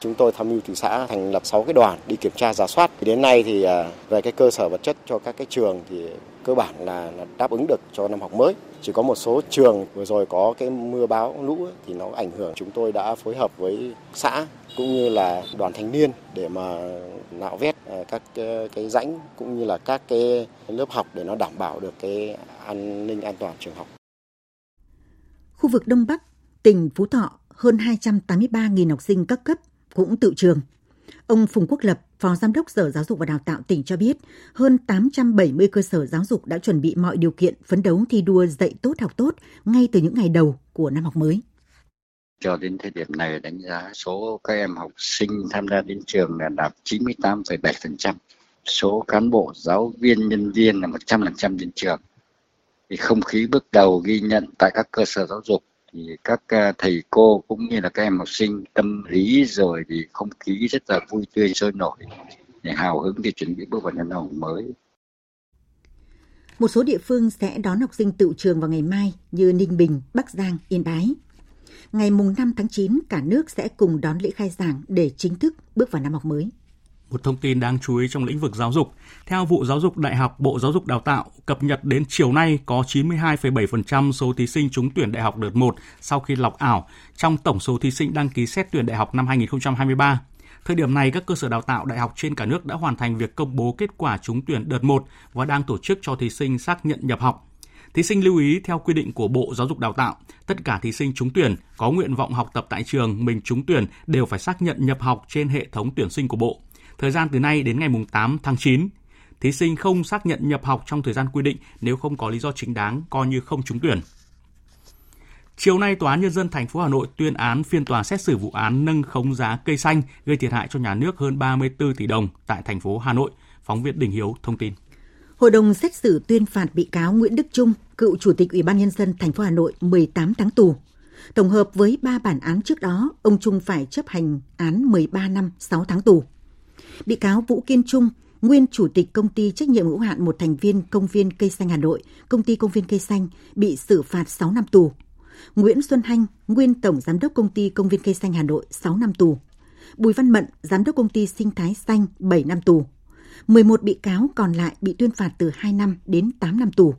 Chúng tôi tham mưu thị xã thành lập 6 cái đoàn đi kiểm tra rà soát. Đến nay thì về cái cơ sở vật chất cho các cái trường thì cơ bản là đáp ứng được cho năm học mới. Chỉ có một số trường vừa rồi có cái mưa bão lũ thì nó ảnh hưởng. Chúng tôi đã phối hợp với xã cũng như là đoàn thanh niên để mà nạo vét các cái rãnh cũng như là các cái lớp học để nó đảm bảo được cái an ninh an toàn trường học. Khu vực Đông Bắc, tỉnh Phú Thọ, hơn 283.000 học sinh các cấp cũng tựu trường. Ông Phùng Quốc Lập, Phó Giám đốc Sở Giáo dục và Đào tạo tỉnh cho biết, hơn 870 cơ sở giáo dục đã chuẩn bị mọi điều kiện phấn đấu thi đua dạy tốt học tốt ngay từ những ngày đầu của năm học mới. Cho đến thời điểm này, đánh giá số các em học sinh tham gia đến trường là đạt 98,7%. Số cán bộ, giáo viên, nhân viên là 100% đến trường. Thì không khí bước đầu ghi nhận tại các cơ sở giáo dục thì các thầy cô cũng như là các em học sinh tâm lý rồi thì không khí rất là vui tươi sôi nổi để hào hứng để chuẩn bị bước vào năm học mới. Một số địa phương sẽ đón học sinh tựu trường vào ngày mai như Ninh Bình, Bắc Giang, Yên Bái. Ngày 5 tháng 9, cả nước sẽ cùng đón lễ khai giảng để chính thức bước vào năm học mới. Một thông tin đáng chú ý trong lĩnh vực giáo dục. Theo vụ Giáo dục Đại học, Bộ Giáo dục Đào tạo, cập nhật đến chiều nay có 92,7% số thí sinh trúng tuyển đại học đợt 1 sau khi lọc ảo trong tổng số thí sinh đăng ký xét tuyển đại học năm 2023. Thời điểm này, các cơ sở đào tạo đại học trên cả nước đã hoàn thành việc công bố kết quả trúng tuyển đợt 1 và đang tổ chức cho thí sinh xác nhận nhập học. Thí sinh lưu ý theo quy định của Bộ Giáo dục Đào tạo, tất cả thí sinh trúng tuyển có nguyện vọng học tập tại trường mình trúng tuyển đều phải xác nhận nhập học trên hệ thống tuyển sinh của Bộ. Thời gian từ nay đến ngày 8 tháng 9, thí sinh không xác nhận nhập học trong thời gian quy định nếu không có lý do chính đáng, coi như không trúng tuyển. Chiều nay, Tòa án Nhân dân thành phố Hà Nội tuyên án phiên tòa xét xử vụ án nâng khống giá cây xanh gây thiệt hại cho nhà nước hơn 34 tỷ đồng tại thành phố Hà Nội. Phóng viên Đình Hiếu thông tin. Hội đồng xét xử tuyên phạt bị cáo Nguyễn Đức Trung, cựu Chủ tịch Ủy ban Nhân dân thành phố Hà Nội 18 tháng tù. Tổng hợp với 3 bản án trước đó, ông Trung phải chấp hành án 13 năm 6 tháng tù. Bị cáo Vũ Kiên Trung, nguyên chủ tịch công ty trách nhiệm hữu hạn một thành viên công viên cây xanh Hà Nội, công ty công viên cây xanh bị xử phạt 6 năm tù. Nguyễn Xuân Hanh, nguyên tổng giám đốc công ty công viên cây xanh Hà Nội 6 năm tù. Bùi Văn Mận, giám đốc công ty sinh thái xanh 7 năm tù. 11 bị cáo còn lại bị tuyên phạt từ 2 năm đến 8 năm tù.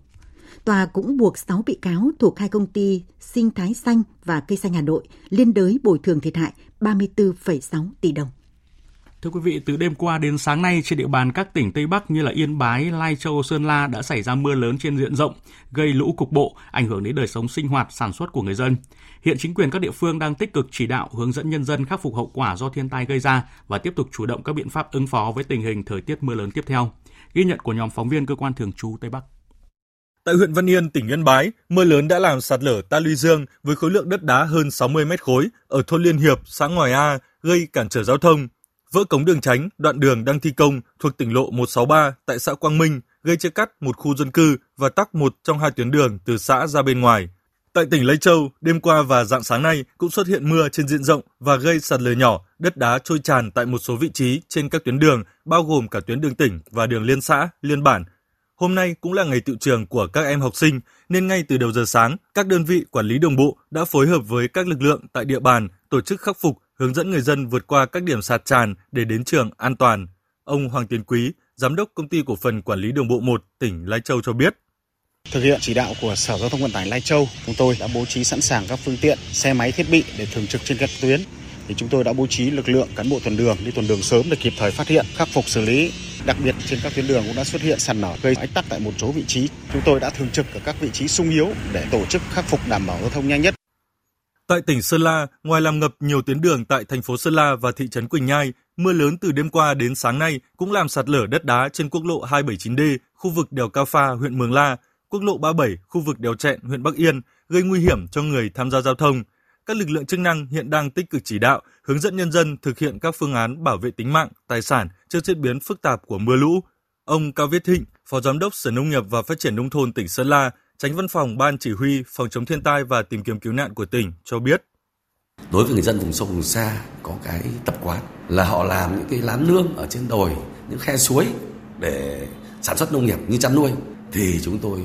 Tòa cũng buộc 6 bị cáo thuộc hai công ty sinh thái xanh và cây xanh Hà Nội liên đới bồi thường thiệt hại 34,6 tỷ đồng. Thưa quý vị, từ đêm qua đến sáng nay trên địa bàn các tỉnh Tây Bắc như là Yên Bái, Lai Châu, Sơn La đã xảy ra mưa lớn trên diện rộng, gây lũ cục bộ, ảnh hưởng đến đời sống sinh hoạt, sản xuất của người dân. Hiện chính quyền các địa phương đang tích cực chỉ đạo hướng dẫn nhân dân khắc phục hậu quả do thiên tai gây ra và tiếp tục chủ động các biện pháp ứng phó với tình hình thời tiết mưa lớn tiếp theo. Ghi nhận của nhóm phóng viên cơ quan thường trú Tây Bắc. Tại huyện Văn Yên, tỉnh Yên Bái, mưa lớn đã làm sạt lở ta luy dương với khối lượng đất đá hơn 60 mét khối ở thôn Liên Hiệp, xã Ngòi A, gây cản trở giao thông. Vỡ cống đường tránh, đoạn đường đang thi công thuộc tỉnh lộ 163 tại xã Quang Minh gây chia cắt một khu dân cư và tắc một trong hai tuyến đường từ xã ra bên ngoài. Tại tỉnh Lai Châu, đêm qua và rạng sáng nay cũng xuất hiện mưa trên diện rộng và gây sạt lở nhỏ, đất đá trôi tràn tại một số vị trí trên các tuyến đường, bao gồm cả tuyến đường tỉnh và đường liên xã, liên bản. Hôm nay cũng là ngày tựu trường của các em học sinh, nên ngay từ đầu giờ sáng, các đơn vị quản lý đường bộ đã phối hợp với các lực lượng tại địa bàn tổ chức khắc phục, hướng dẫn người dân vượt qua các điểm sạt tràn để đến trường an toàn. Ông Hoàng Tiến Quý, Giám đốc Công ty Cổ phần Quản lý Đường bộ 1 tỉnh Lai Châu cho biết. Thực hiện chỉ đạo của Sở Giao thông Vận tải Lai Châu, chúng tôi đã bố trí sẵn sàng các phương tiện, xe máy, thiết bị để thường trực trên các tuyến. Thì chúng tôi đã bố trí lực lượng cán bộ tuần đường đi tuần đường sớm để kịp thời phát hiện, khắc phục xử lý. Đặc biệt trên các tuyến đường cũng đã xuất hiện sạt lở gây ách tắc tại một số vị trí. Chúng tôi đã thường trực ở các vị trí sung yếu để tổ chức khắc phục đảm bảo giao thông nhanh nhất. Tại tỉnh Sơn La, ngoài làm ngập nhiều tuyến đường tại thành phố Sơn La và thị trấn Quỳnh Nhai, mưa lớn từ đêm qua đến sáng nay cũng làm sạt lở đất đá trên quốc lộ 279D, khu vực đèo Cao Pha, huyện Mường La, quốc lộ 37, khu vực đèo Chẹn, huyện Bắc Yên, gây nguy hiểm cho người tham gia giao thông. Các lực lượng chức năng hiện đang tích cực chỉ đạo, hướng dẫn nhân dân thực hiện các phương án bảo vệ tính mạng, tài sản trước diễn biến phức tạp của mưa lũ. Ông Cao Viết Thịnh, Phó Giám đốc Sở Nông nghiệp và Phát triển Nông thôn tỉnh Sơn La, Chánh Văn phòng Ban Chỉ huy Phòng chống thiên tai và tìm kiếm cứu nạn của tỉnh cho biết. Đối với người dân vùng sâu vùng xa có cái tập quán là họ làm những cái lán nương ở trên đồi, những khe suối để sản xuất nông nghiệp như chăn nuôi. Thì chúng tôi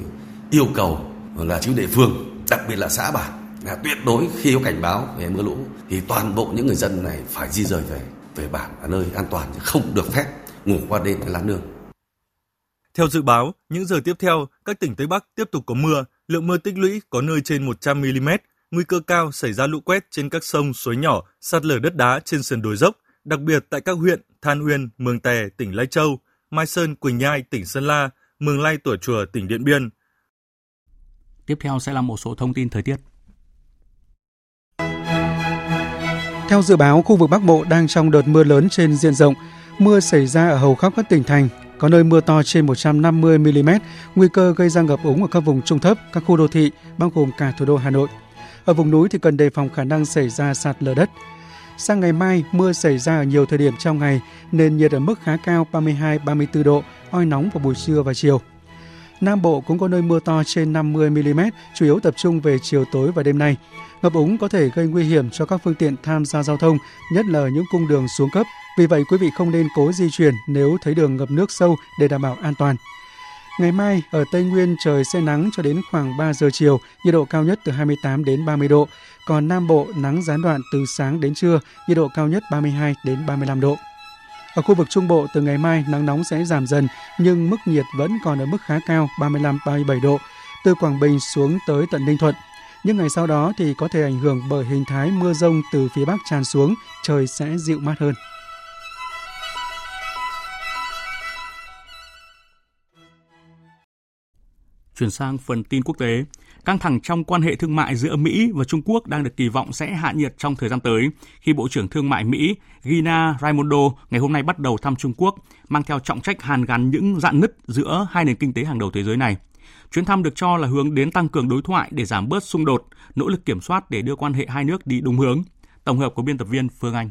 yêu cầu là chính địa phương, đặc biệt là xã bản, là tuyệt đối khi có cảnh báo về mưa lũ thì toàn bộ những người dân này phải di rời về bản ở nơi an toàn, chứ không được phép ngủ qua đêm tại lán nương. Theo dự báo, những giờ tiếp theo, các tỉnh Tây Bắc tiếp tục có mưa, lượng mưa tích lũy có nơi trên 100mm, nguy cơ cao xảy ra lũ quét trên các sông, suối nhỏ, sạt lở đất đá trên sườn đồi dốc, đặc biệt tại các huyện Than Uyên, Mường Tè, tỉnh Lai Châu, Mai Sơn, Quỳnh Nhai, tỉnh Sơn La, Mường Lây, Tủa Chùa, tỉnh Điện Biên. Tiếp theo sẽ là một số thông tin thời tiết. Theo dự báo, khu vực Bắc Bộ đang trong đợt mưa lớn trên diện rộng. Mưa xảy ra ở hầu khắp các tỉnh thành, có nơi mưa to trên 150mm, nguy cơ gây ra ngập úng ở các vùng trũng thấp, các khu đô thị, bao gồm cả thủ đô Hà Nội. Ở vùng núi thì cần đề phòng khả năng xảy ra sạt lở đất. Sang ngày mai, mưa xảy ra ở nhiều thời điểm trong ngày, nền nhiệt ở mức khá cao 32-34 độ, oi nóng vào buổi trưa và chiều. Nam Bộ cũng có nơi mưa to trên 50mm, chủ yếu tập trung về chiều tối và đêm nay. Ngập úng có thể gây nguy hiểm cho các phương tiện tham gia giao thông, nhất là những cung đường xuống cấp. Vì vậy, quý vị không nên cố di chuyển nếu thấy đường ngập nước sâu để đảm bảo an toàn. Ngày mai, ở Tây Nguyên trời sẽ nắng cho đến khoảng 3 giờ chiều, nhiệt độ cao nhất từ 28 đến 30 độ. Còn Nam Bộ nắng gián đoạn từ sáng đến trưa, nhiệt độ cao nhất 32 đến 35 độ. Ở khu vực Trung Bộ, từ ngày mai nắng nóng sẽ giảm dần, nhưng mức nhiệt vẫn còn ở mức khá cao 35-37 độ, từ Quảng Bình xuống tới tận Ninh Thuận. Những ngày sau đó thì có thể ảnh hưởng bởi hình thái mưa dông từ phía Bắc tràn xuống, trời sẽ dịu mát hơn. Chuyển sang phần tin quốc tế, căng thẳng trong quan hệ thương mại giữa Mỹ và Trung Quốc đang được kỳ vọng sẽ hạ nhiệt trong thời gian tới khi Bộ trưởng Thương mại Mỹ Gina Raimondo ngày hôm nay bắt đầu thăm Trung Quốc, mang theo trọng trách hàn gắn những rạn nứt giữa hai nền kinh tế hàng đầu thế giới này. Chuyến thăm được cho là hướng đến tăng cường đối thoại để giảm bớt xung đột, nỗ lực kiểm soát để đưa quan hệ hai nước đi đúng hướng. Tổng hợp của biên tập viên Phương Anh.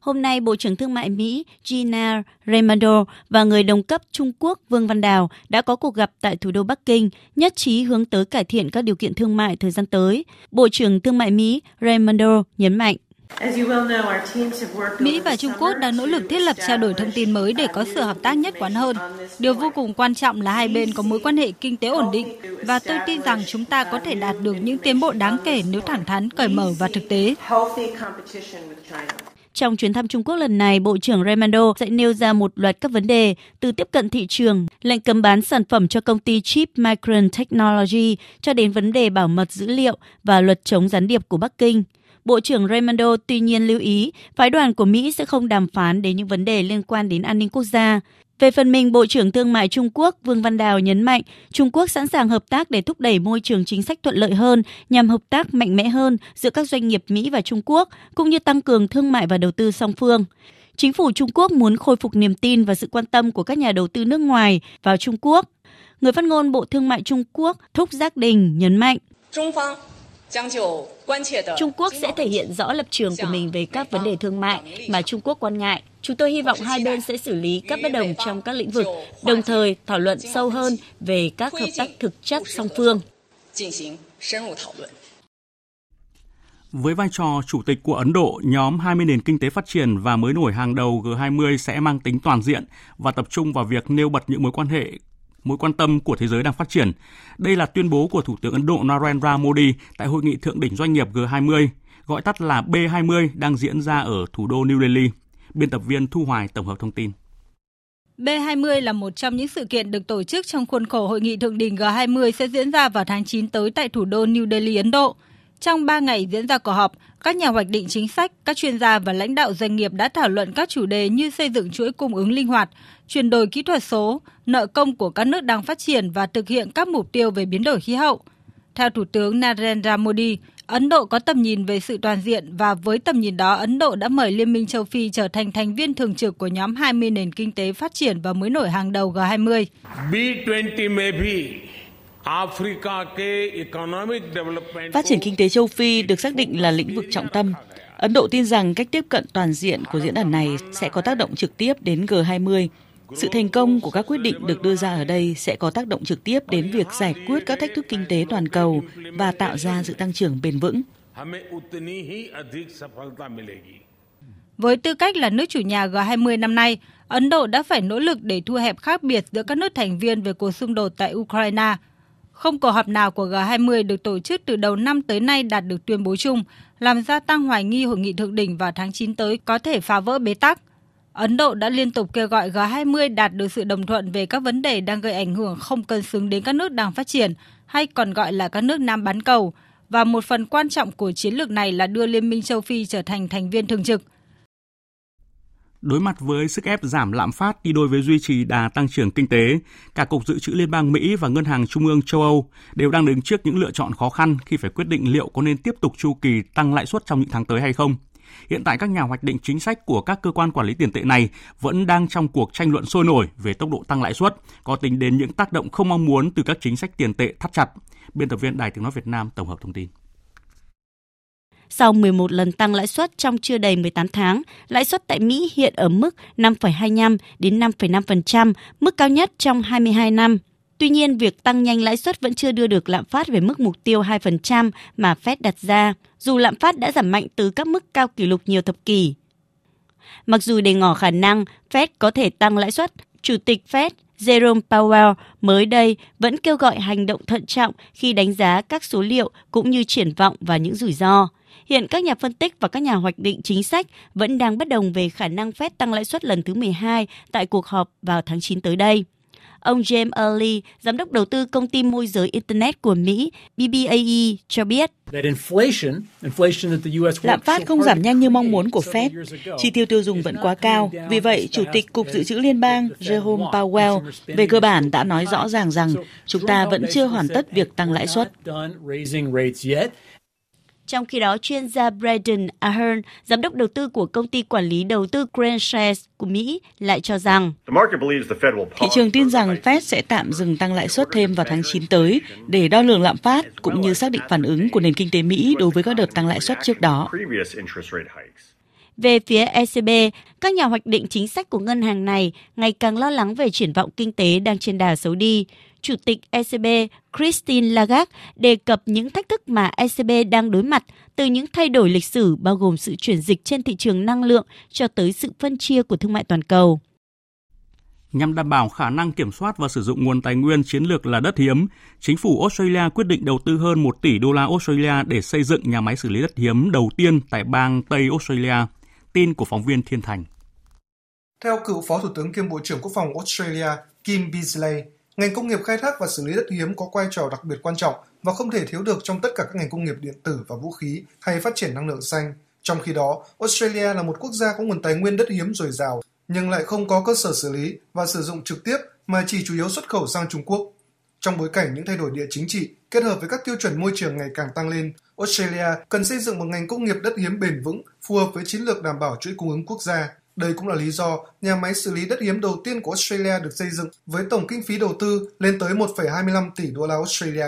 Hôm nay, Bộ trưởng Thương mại Mỹ Gina Raimondo và người đồng cấp Trung Quốc Vương Văn Đào đã có cuộc gặp tại thủ đô Bắc Kinh, nhất trí hướng tới cải thiện các điều kiện thương mại thời gian tới. Bộ trưởng Thương mại Mỹ Raimondo nhấn mạnh. Mỹ và Trung Quốc đang nỗ lực thiết lập trao đổi thông tin mới để có sự hợp tác nhất quán hơn. Điều vô cùng quan trọng là hai bên có mối quan hệ kinh tế ổn định và tôi tin rằng chúng ta có thể đạt được những tiến bộ đáng kể nếu thẳng thắn, cởi mở và thực tế. Trong chuyến thăm Trung Quốc lần này, Bộ trưởng Raimondo sẽ nêu ra một loạt các vấn đề từ tiếp cận thị trường, lệnh cấm bán sản phẩm cho công ty Chip Micron Technology cho đến vấn đề bảo mật dữ liệu và luật chống gián điệp của Bắc Kinh. Bộ trưởng Raimondo tuy nhiên lưu ý phái đoàn của Mỹ sẽ không đàm phán đến những vấn đề liên quan đến an ninh quốc gia. Về phần mình, Bộ trưởng Thương mại Trung Quốc Vương Văn Đào nhấn mạnh Trung Quốc sẵn sàng hợp tác để thúc đẩy môi trường chính sách thuận lợi hơn nhằm hợp tác mạnh mẽ hơn giữa các doanh nghiệp Mỹ và Trung Quốc, cũng như tăng cường thương mại và đầu tư song phương. Chính phủ Trung Quốc muốn khôi phục niềm tin và sự quan tâm của các nhà đầu tư nước ngoài vào Trung Quốc. Người phát ngôn Bộ Thương mại Trung Quốc Thúc Giác Đình nhấn mạnh. Trung Quốc sẽ thể hiện rõ lập trường của mình về các vấn đề thương mại mà Trung Quốc quan ngại. Chúng tôi hy vọng hai bên sẽ xử lý các bất đồng trong các lĩnh vực, đồng thời thảo luận sâu hơn về các hợp tác thực chất song phương. Với vai trò chủ tịch của Ấn Độ, nhóm 20 nền kinh tế phát triển và mới nổi hàng đầu G20 sẽ mang tính toàn diện và tập trung vào việc nêu bật những mối quan tâm của thế giới đang phát triển. Đây là tuyên bố của Thủ tướng Ấn Độ Narendra Modi tại Hội nghị Thượng đỉnh Doanh nghiệp G20, gọi tắt là B20, đang diễn ra ở thủ đô New Delhi. Biên tập viên Thu Hoài tổng hợp thông tin. B20 là một trong những sự kiện được tổ chức trong khuôn khổ Hội nghị Thượng đỉnh G20 sẽ diễn ra vào tháng 9 tới tại thủ đô New Delhi, Ấn Độ. Trong 3 ngày diễn ra cuộc họp, các nhà hoạch định chính sách, các chuyên gia và lãnh đạo doanh nghiệp đã thảo luận các chủ đề như xây dựng chuỗi cung ứng linh hoạt, chuyển đổi kỹ thuật số, nợ công của các nước đang phát triển và thực hiện các mục tiêu về biến đổi khí hậu. Theo Thủ tướng Narendra Modi, Ấn Độ có tầm nhìn về sự toàn diện và với tầm nhìn đó, Ấn Độ đã mời Liên minh châu Phi trở thành thành viên thường trực của nhóm 20 nền kinh tế phát triển và mới nổi hàng đầu G20. B20 may be. Phát triển kinh tế châu Phi được xác định là lĩnh vực trọng tâm. Ấn Độ tin rằng cách tiếp cận toàn diện của diễn đàn này sẽ có tác động trực tiếp đến G20. Sự thành công của các quyết định được đưa ra ở đây sẽ có tác động trực tiếp đến việc giải quyết các thách thức kinh tế toàn cầu và tạo ra sự tăng trưởng bền vững. Với tư cách là nước chủ nhà G20 năm nay, Ấn Độ đã phải nỗ lực để thu hẹp khác biệt giữa các nước thành viên về cuộc xung đột tại Ukraine. Không cuộc họp nào của G20 được tổ chức từ đầu năm tới nay đạt được tuyên bố chung, làm gia tăng hoài nghi hội nghị thượng đỉnh vào tháng 9 tới có thể phá vỡ bế tắc. Ấn Độ đã liên tục kêu gọi G20 đạt được sự đồng thuận về các vấn đề đang gây ảnh hưởng không cân xứng đến các nước đang phát triển, hay còn gọi là các nước Nam bán cầu, và một phần quan trọng của chiến lược này là đưa Liên minh châu Phi trở thành thành viên thường trực. Đối mặt với sức ép giảm lạm phát đi đôi với duy trì đà tăng trưởng kinh tế, cả Cục Dự trữ Liên bang Mỹ và Ngân hàng Trung ương Châu Âu đều đang đứng trước những lựa chọn khó khăn khi phải quyết định liệu có nên tiếp tục chu kỳ tăng lãi suất trong những tháng tới hay không. Hiện tại các nhà hoạch định chính sách của các cơ quan quản lý tiền tệ này vẫn đang trong cuộc tranh luận sôi nổi về tốc độ tăng lãi suất, có tính đến những tác động không mong muốn từ các chính sách tiền tệ thắt chặt. Biên tập viên Đài Tiếng nói Việt Nam tổng hợp thông tin. Sau 11 lần tăng lãi suất trong chưa đầy 18 tháng, lãi suất tại Mỹ hiện ở mức 5,25 đến 5,5%, mức cao nhất trong 22 năm. Tuy nhiên, việc tăng nhanh lãi suất vẫn chưa đưa được lạm phát về mức mục tiêu 2% mà Fed đặt ra, dù lạm phát đã giảm mạnh từ các mức cao kỷ lục nhiều thập kỷ. Mặc dù để ngỏ khả năng Fed có thể tăng lãi suất, Chủ tịch Fed Jerome Powell mới đây vẫn kêu gọi hành động thận trọng khi đánh giá các số liệu cũng như triển vọng và những rủi ro. Hiện các nhà phân tích và các nhà hoạch định chính sách vẫn đang bất đồng về khả năng Fed tăng lãi suất lần thứ 12 tại cuộc họp vào tháng 9 tới đây. Ông James Early, giám đốc đầu tư công ty môi giới Internet của Mỹ, BBAE, cho biết lạm phát không giảm nhanh như mong muốn của Fed. Chi tiêu tiêu dùng vẫn quá cao. Vì vậy, Chủ tịch Cục Dự trữ Liên bang Jerome Powell về cơ bản đã nói rõ ràng rằng chúng ta vẫn chưa hoàn tất việc tăng lãi suất. Trong khi đó, chuyên gia Braden Ahern, giám đốc đầu tư của công ty quản lý đầu tư Grand Shares của Mỹ, lại cho rằng thị trường tin rằng Fed sẽ tạm dừng tăng lãi suất thêm vào tháng 9 tới để đo lường lạm phát cũng như xác định phản ứng của nền kinh tế Mỹ đối với các đợt tăng lãi suất trước đó. Về phía ECB, các nhà hoạch định chính sách của ngân hàng này ngày càng lo lắng về triển vọng kinh tế đang trên đà xấu đi. Chủ tịch ECB Christine Lagarde đề cập những thách thức mà ECB đang đối mặt từ những thay đổi lịch sử bao gồm sự chuyển dịch trên thị trường năng lượng cho tới sự phân chia của thương mại toàn cầu. Nhằm đảm bảo khả năng kiểm soát và sử dụng nguồn tài nguyên chiến lược là đất hiếm, chính phủ Australia quyết định đầu tư hơn 1 tỷ đô la Australia để xây dựng nhà máy xử lý đất hiếm đầu tiên tại bang Tây Australia. Tin của phóng viên Thiên Thành. Theo cựu Phó Thủ tướng kiêm Bộ trưởng Quốc phòng Australia Kim Beazley, ngành công nghiệp khai thác và xử lý đất hiếm có vai trò đặc biệt quan trọng và không thể thiếu được trong tất cả các ngành công nghiệp điện tử và vũ khí hay phát triển năng lượng xanh. Trong khi đó, Australia là một quốc gia có nguồn tài nguyên đất hiếm dồi dào, nhưng lại không có cơ sở xử lý và sử dụng trực tiếp mà chỉ chủ yếu xuất khẩu sang Trung Quốc. Trong bối cảnh những thay đổi địa chính trị kết hợp với các tiêu chuẩn môi trường ngày càng tăng lên, Australia cần xây dựng một ngành công nghiệp đất hiếm bền vững phù hợp với chiến lược đảm bảo chuỗi cung ứng quốc gia. Đây cũng là lý do nhà máy xử lý đất hiếm đầu tiên của Australia được xây dựng với tổng kinh phí đầu tư lên tới 1,25 tỷ đô la Australia.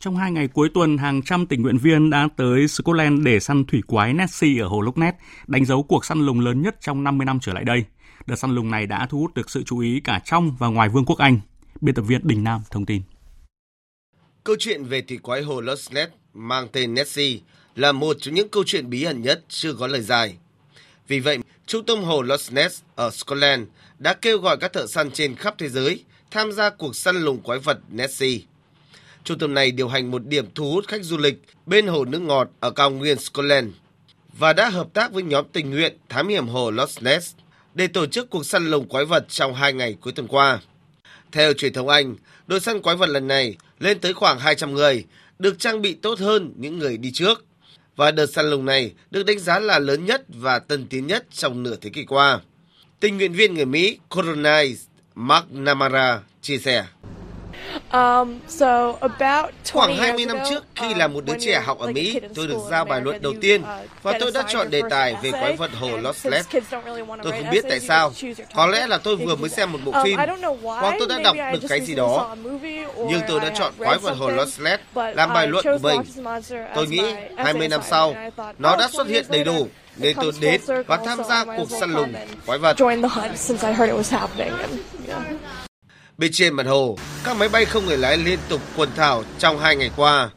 Trong 2 ngày cuối tuần, hàng trăm tình nguyện viên đã tới Scotland để săn thủy quái Nessie ở hồ Loch Ness, đánh dấu cuộc săn lùng lớn nhất trong 50 năm trở lại đây. Đợt săn lùng này đã thu hút được sự chú ý cả trong và ngoài Vương quốc Anh. Biên tập viên Đình Nam thông tin. Câu chuyện về thủy quái hồ Loch Ness mang tên Nessie là một trong những câu chuyện bí ẩn nhất chưa có lời giải. Vì vậy, trung tâm hồ Loch Ness ở Scotland đã kêu gọi các thợ săn trên khắp thế giới tham gia cuộc săn lùng quái vật Nessie. Trung tâm này điều hành một điểm thu hút khách du lịch bên hồ nước ngọt ở cao nguyên Scotland và đã hợp tác với nhóm tình nguyện thám hiểm hồ Loch Ness để tổ chức cuộc săn lùng quái vật trong 2 ngày cuối tuần qua. Theo truyền thống Anh, đội săn quái vật lần này lên tới khoảng 200 người, được trang bị tốt hơn những người đi trước. Và đợt săn lùng này được đánh giá là lớn nhất và tân tiến nhất trong nửa thế kỷ qua. Tình nguyện viên người Mỹ Coronais Mark Namara chia sẻ. Khoảng 20 năm trước, khi là một đứa trẻ học ở Mỹ, tôi được giao bài luận đầu tiên và tôi đã chọn đề tài về quái vật hồ Loch Ness. Tôi không biết tại sao, có lẽ là tôi vừa mới xem một bộ phim hoặc tôi đã đọc được cái gì đó, nhưng tôi đã chọn quái vật hồ Loch Ness làm bài luận của mình. Tôi nghĩ 20 năm sau, nó đã xuất hiện đầy đủ nên tôi đến và tham gia cuộc săn lùng quái vật. Bên trên mặt hồ, các máy bay không người lái liên tục quần thảo trong 2 ngày qua,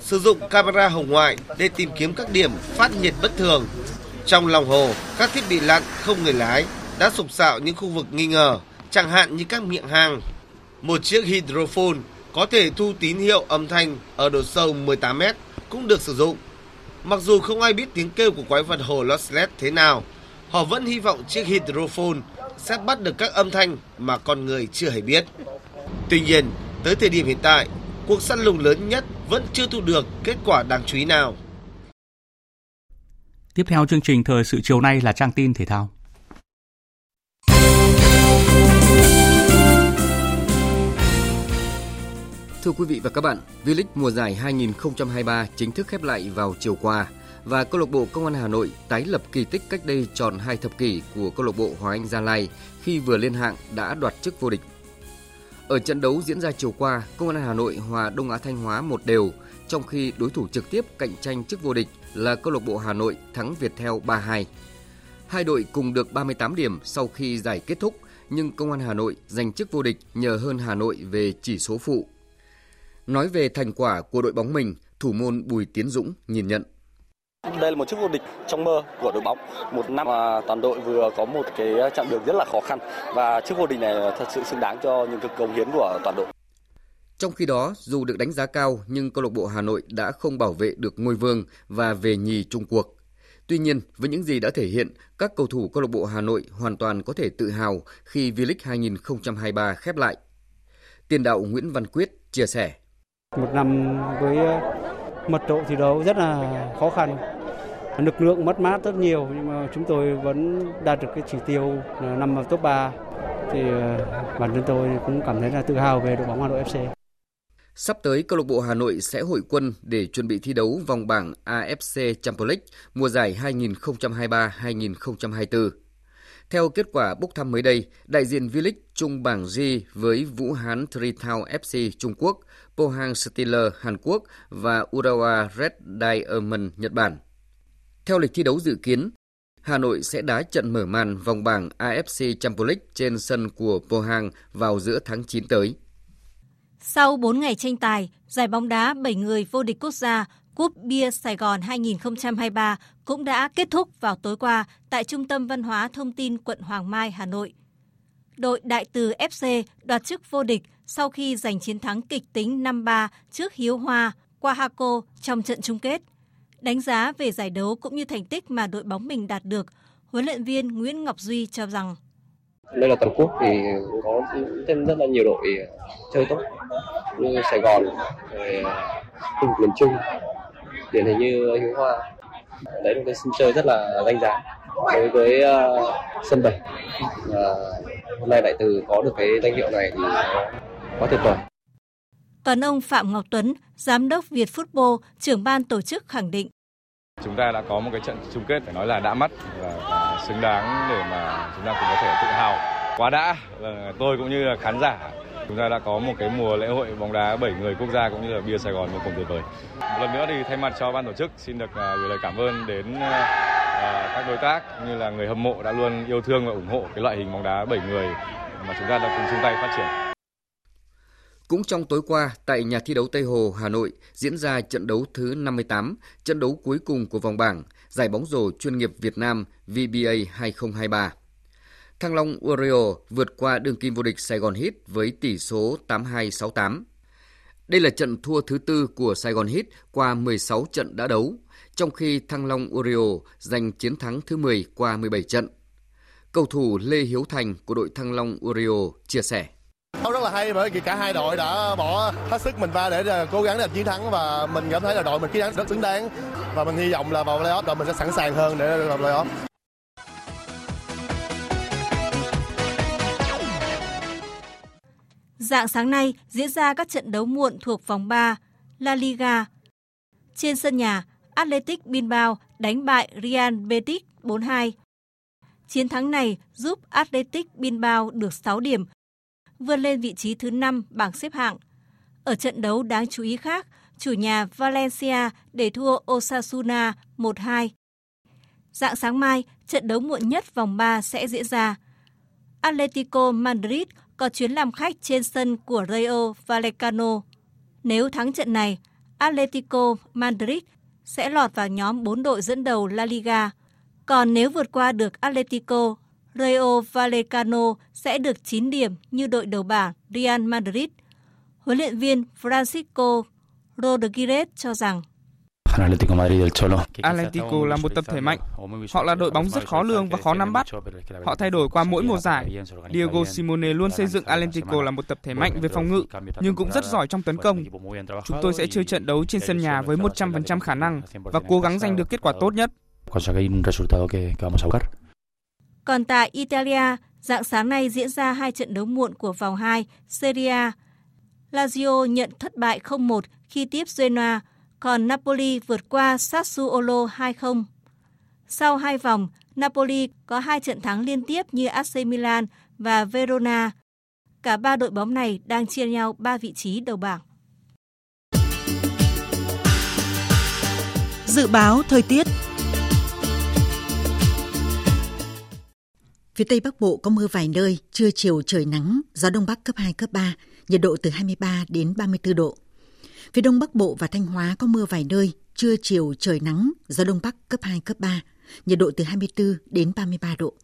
sử dụng camera hồng ngoại để tìm kiếm các điểm phát hiện bất thường. Trong lòng hồ, các thiết bị lặn không người lái đã sục sạo những khu vực nghi ngờ, chẳng hạn như các miệng hang. Một chiếc hydrophone có thể thu tín hiệu âm thanh ở độ sâu 18 mét cũng được sử dụng. Mặc dù không ai biết tiếng kêu của quái vật hồ Loch Ness thế nào, họ vẫn hy vọng chiếc hydrophone sẽ bắt được các âm thanh mà con người chưa hề biết. Tuy nhiên, tới thời điểm hiện tại, cuộc săn lùng lớn nhất vẫn chưa thu được kết quả đáng chú ý nào. Tiếp theo chương trình thời sự chiều nay là trang tin thể thao. Thưa quý vị và các bạn, V-League mùa giải 2023 chính thức khép lại vào chiều qua và câu lạc bộ Công an Hà Nội tái lập kỳ tích cách đây tròn 2 thập kỷ của câu lạc bộ Hoàng Anh Gia Lai khi vừa lên hạng đã đoạt chức vô địch. Ở trận đấu diễn ra chiều qua, Công an Hà Nội hòa Đông Á Thanh Hóa 1-1, trong khi đối thủ trực tiếp cạnh tranh chức vô địch là câu lạc bộ Hà Nội thắng Viettel 3-2. Hai đội cùng được 38 điểm sau khi giải kết thúc, nhưng Công an Hà Nội giành chức vô địch nhờ hơn Hà Nội về chỉ số phụ. Nói về thành quả của đội bóng mình, thủ môn Bùi Tiến Dũng nhìn nhận. Đây là một chức vô địch trong mơ của đội bóng. Một năm mà toàn đội vừa có một cái chặng đường rất là khó khăn và chức vô địch này thật sự xứng đáng cho những cống hiến của toàn đội. Trong khi đó, dù được đánh giá cao nhưng câu lạc bộ Hà Nội đã không bảo vệ được ngôi vương và về nhì chung cuộc. Tuy nhiên, với những gì đã thể hiện, các cầu thủ câu lạc bộ Hà Nội hoàn toàn có thể tự hào khi V-League 2023 khép lại. Tiền đạo Nguyễn Văn Quyết chia sẻ: một năm với mật độ thi đấu rất là khó khăn, lực lượng mất mát rất nhiều, nhưng mà chúng tôi vẫn đạt được cái chỉ tiêu là nằm vào top 3. Thì bản thân tôi cũng cảm thấy là tự hào về đội bóng Hà Nội FC. Sắp tới câu lạc bộ Hà Nội sẽ hội quân để chuẩn bị thi đấu vòng bảng AFC Champions League mùa giải 2023-2024. Theo kết quả bốc thăm mới đây, đại diện V-League chung bảng G với Vũ Hán Tritown FC Trung Quốc, Pohang Steelers Hàn Quốc và Urawa Red Diamond Nhật Bản. Theo lịch thi đấu dự kiến, Hà Nội sẽ đá trận mở màn vòng bảng AFC Champions League trên sân của Pohang vào giữa tháng 9 tới. Sau 4 ngày tranh tài, giải bóng đá 7 người vô địch quốc gia Cúp Bia Sài Gòn 2023 cũng đã kết thúc vào tối qua tại Trung tâm Văn hóa Thông tin quận Hoàng Mai, Hà Nội. Đội Đại Từ FC đoạt chức vô địch sau khi giành chiến thắng kịch tính 5-3 trước Hiếu Hoa, Oaxaca trong trận chung kết. Đánh giá về giải đấu cũng như thành tích mà đội bóng mình đạt được, huấn luyện viên Nguyễn Ngọc Duy cho rằng: đây là toàn quốc thì có thêm rất là nhiều đội chơi tốt như Sài Gòn, rồi khu vực miền Trung, điển hình như Hiếu Hoa. Đấy là cái sân chơi rất là danh giá đối với sân bẩy. Hôm nay Đại Từ có được cái danh hiệu này thì quá tuyệt vời. Còn ông Phạm Ngọc Tuấn, giám đốc Việt Football, trưởng ban tổ chức khẳng định: chúng ta đã có một cái trận chung kết phải nói là đã mắt và xứng đáng để mà chúng ta cũng có thể tự hào. Quá đã, tôi cũng như là khán giả Chúng ta đã có một cái mùa lễ hội bóng đá 7 người quốc gia cũng như là bia Sài Gòn vô cùng tuyệt vời. Một lần nữa thì thay mặt cho ban tổ chức xin được gửi lời cảm ơn đến các đối tác như là người hâm mộ đã luôn yêu thương và ủng hộ cái loại hình bóng đá 7 người mà chúng ta đã cùng chung tay phát triển. Cũng trong tối qua, tại nhà thi đấu Tây Hồ, Hà Nội diễn ra trận đấu thứ 58, trận đấu cuối cùng của vòng bảng, giải bóng rổ chuyên nghiệp Việt Nam VBA 2023. Thăng Long Warrior vượt qua đương kim vô địch Sài Gòn Heat với tỷ số 82-68. Đây là trận thua thứ tư của Sài Gòn Heat qua 16 trận đã đấu, trong khi Thăng Long Warrior giành chiến thắng thứ 10 qua 17 trận. Cầu thủ Lê Hiếu Thành của đội Thăng Long Warrior chia sẻ: Rất là hay bởi vì cả hai đội đã bỏ hết sức mình ra để cố gắng đạt chiến thắng và mình cảm thấy là đội mình chiến thắng rất xứng đáng và mình hy vọng là vào playoff đội mình sẽ sẵn sàng hơn để vào playoff. Rạng sáng nay diễn ra các trận đấu muộn thuộc vòng 3 La Liga. Trên sân nhà, Athletic Bilbao đánh bại Real Betis 4-2. Chiến thắng này giúp Athletic Bilbao được 6 điểm, vươn lên vị trí thứ 5 bảng xếp hạng. Ở trận đấu đáng chú ý khác, chủ nhà Valencia để thua Osasuna 1-2. Rạng sáng mai, trận đấu muộn nhất vòng 3 sẽ diễn ra. Atletico Madrid có chuyến làm khách trên sân của Rayo Vallecano. Nếu thắng trận này, Atletico Madrid sẽ lọt vào nhóm 4 đội dẫn đầu La Liga. Còn nếu vượt qua được Atletico, Rayo Vallecano sẽ được 9 điểm như đội đầu bảng Real Madrid. Huấn luyện viên Francisco Rodríguez cho rằng Atletico là một tập thể mạnh. Họ là đội bóng rất khó lường và khó nắm bắt. Họ thay đổi qua mỗi mùa giải. Diego Simeone luôn xây dựng Atletico là một tập thể mạnh về phòng ngự, nhưng cũng rất giỏi trong tấn công. Chúng tôi sẽ chơi trận đấu trên sân nhà với 100% khả năng và cố gắng giành được kết quả tốt nhất. Còn tại Italia, rạng sáng nay diễn ra hai trận đấu muộn của vòng 2 Serie A. Lazio nhận thất bại 0-1 khi tiếp Genoa, còn Napoli vượt qua Sassuolo 2-0. Sau hai vòng, Napoli có hai trận thắng liên tiếp như AC Milan và Verona. Cả ba đội bóng này đang chia nhau 3 vị trí đầu bảng. Dự báo thời tiết. Phía Tây Bắc Bộ có mưa vài nơi, trưa chiều trời nắng, gió Đông Bắc cấp 2, cấp 3, nhiệt độ từ 23 đến 34 độ. Phía Đông Bắc Bộ và Thanh Hóa có mưa vài nơi, trưa chiều trời nắng, gió Đông Bắc cấp 2, cấp 3, nhiệt độ từ 24 đến 33 độ.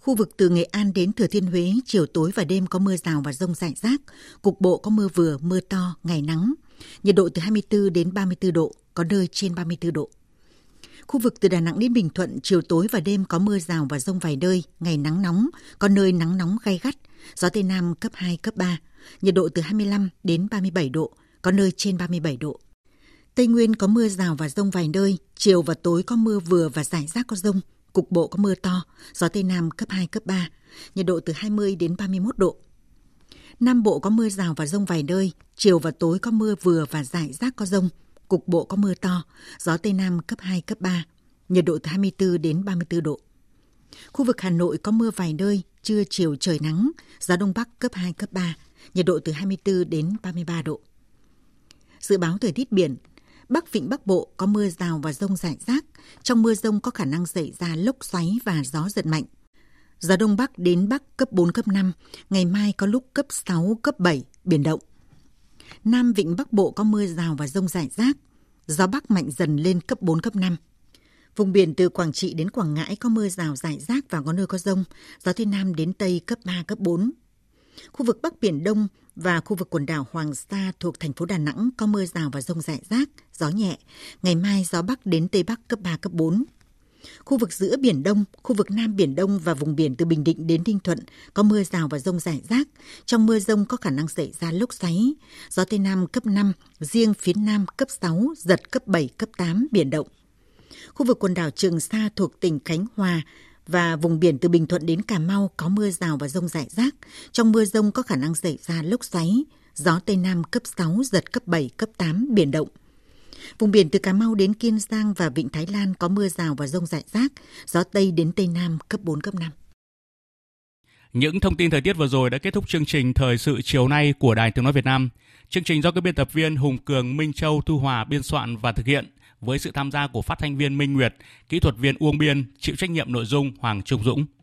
Khu vực từ Nghệ An đến Thừa Thiên Huế, chiều tối và đêm có mưa rào và dông rải rác, cục bộ có mưa vừa, mưa to, ngày nắng, nhiệt độ từ 24 đến 34 độ, có nơi trên 34 độ. Khu vực từ Đà Nẵng đến Bình Thuận, chiều tối và đêm có mưa rào và dông vài nơi, ngày nắng nóng, có nơi nắng nóng gay gắt, gió Tây Nam cấp 2, cấp 3, nhiệt độ từ 25 đến 37 độ, có nơi trên 37 độ. Tây Nguyên có mưa rào và dông vài nơi, chiều và tối có mưa vừa và rải rác có dông, cục bộ có mưa to, gió Tây Nam cấp 2, cấp 3, nhiệt độ từ 20 đến 31 độ. Nam Bộ có mưa rào và dông vài nơi, chiều và tối có mưa vừa và rải rác có dông, cục bộ có mưa to, gió Tây Nam cấp 2, cấp 3, nhiệt độ từ 24 đến 34 độ. Khu vực Hà Nội có mưa vài nơi, trưa chiều trời nắng, gió Đông Bắc cấp 2, cấp 3, nhiệt độ từ 24 đến 33 độ. Dự báo thời tiết biển, Bắc Vịnh Bắc Bộ có mưa rào và dông rải rác, trong mưa dông có khả năng xảy ra lốc xoáy và gió giật mạnh. Gió Đông Bắc đến Bắc cấp 4, cấp 5, ngày mai có lúc cấp 6, cấp 7, biển động. Nam Vịnh Bắc Bộ có mưa rào và dông rải rác, gió Bắc mạnh dần lên cấp 4, cấp 5. Vùng biển từ Quảng Trị đến Quảng Ngãi có mưa rào rải rác và có nơi có dông, gió Tây Nam đến Tây cấp 3, cấp 4. Khu vực Bắc Biển Đông và khu vực quần đảo Hoàng Sa thuộc thành phố Đà Nẵng có mưa rào và dông rải rác, gió nhẹ, ngày mai gió Bắc đến Tây Bắc cấp 3, cấp 4. Khu vực giữa Biển Đông, khu vực Nam Biển Đông và vùng biển từ Bình Định đến Ninh Thuận có mưa rào và dông rải rác. Trong mưa dông có khả năng xảy ra lốc xoáy, gió Tây Nam cấp 5, riêng phía Nam cấp 6, giật cấp 7, cấp 8, biển động. Khu vực quần đảo Trường Sa thuộc tỉnh Khánh Hòa và vùng biển từ Bình Thuận đến Cà Mau có mưa rào và dông rải rác. Trong mưa dông có khả năng xảy ra lốc xoáy, gió Tây Nam cấp 6, giật cấp 7, cấp 8, biển động. Vùng biển từ Cà Mau đến Kiên Giang và Vịnh Thái Lan có mưa rào và dông rải rác, gió Tây đến Tây Nam cấp 4, cấp 5. Những thông tin thời tiết vừa rồi đã kết thúc chương trình Thời sự chiều nay của Đài Tiếng nói Việt Nam. Chương trình do các biên tập viên Hùng Cường, Minh Châu, Thu Hòa biên soạn và thực hiện với sự tham gia của phát thanh viên Minh Nguyệt, kỹ thuật viên Uông Biên, chịu trách nhiệm nội dung Hoàng Trung Dũng.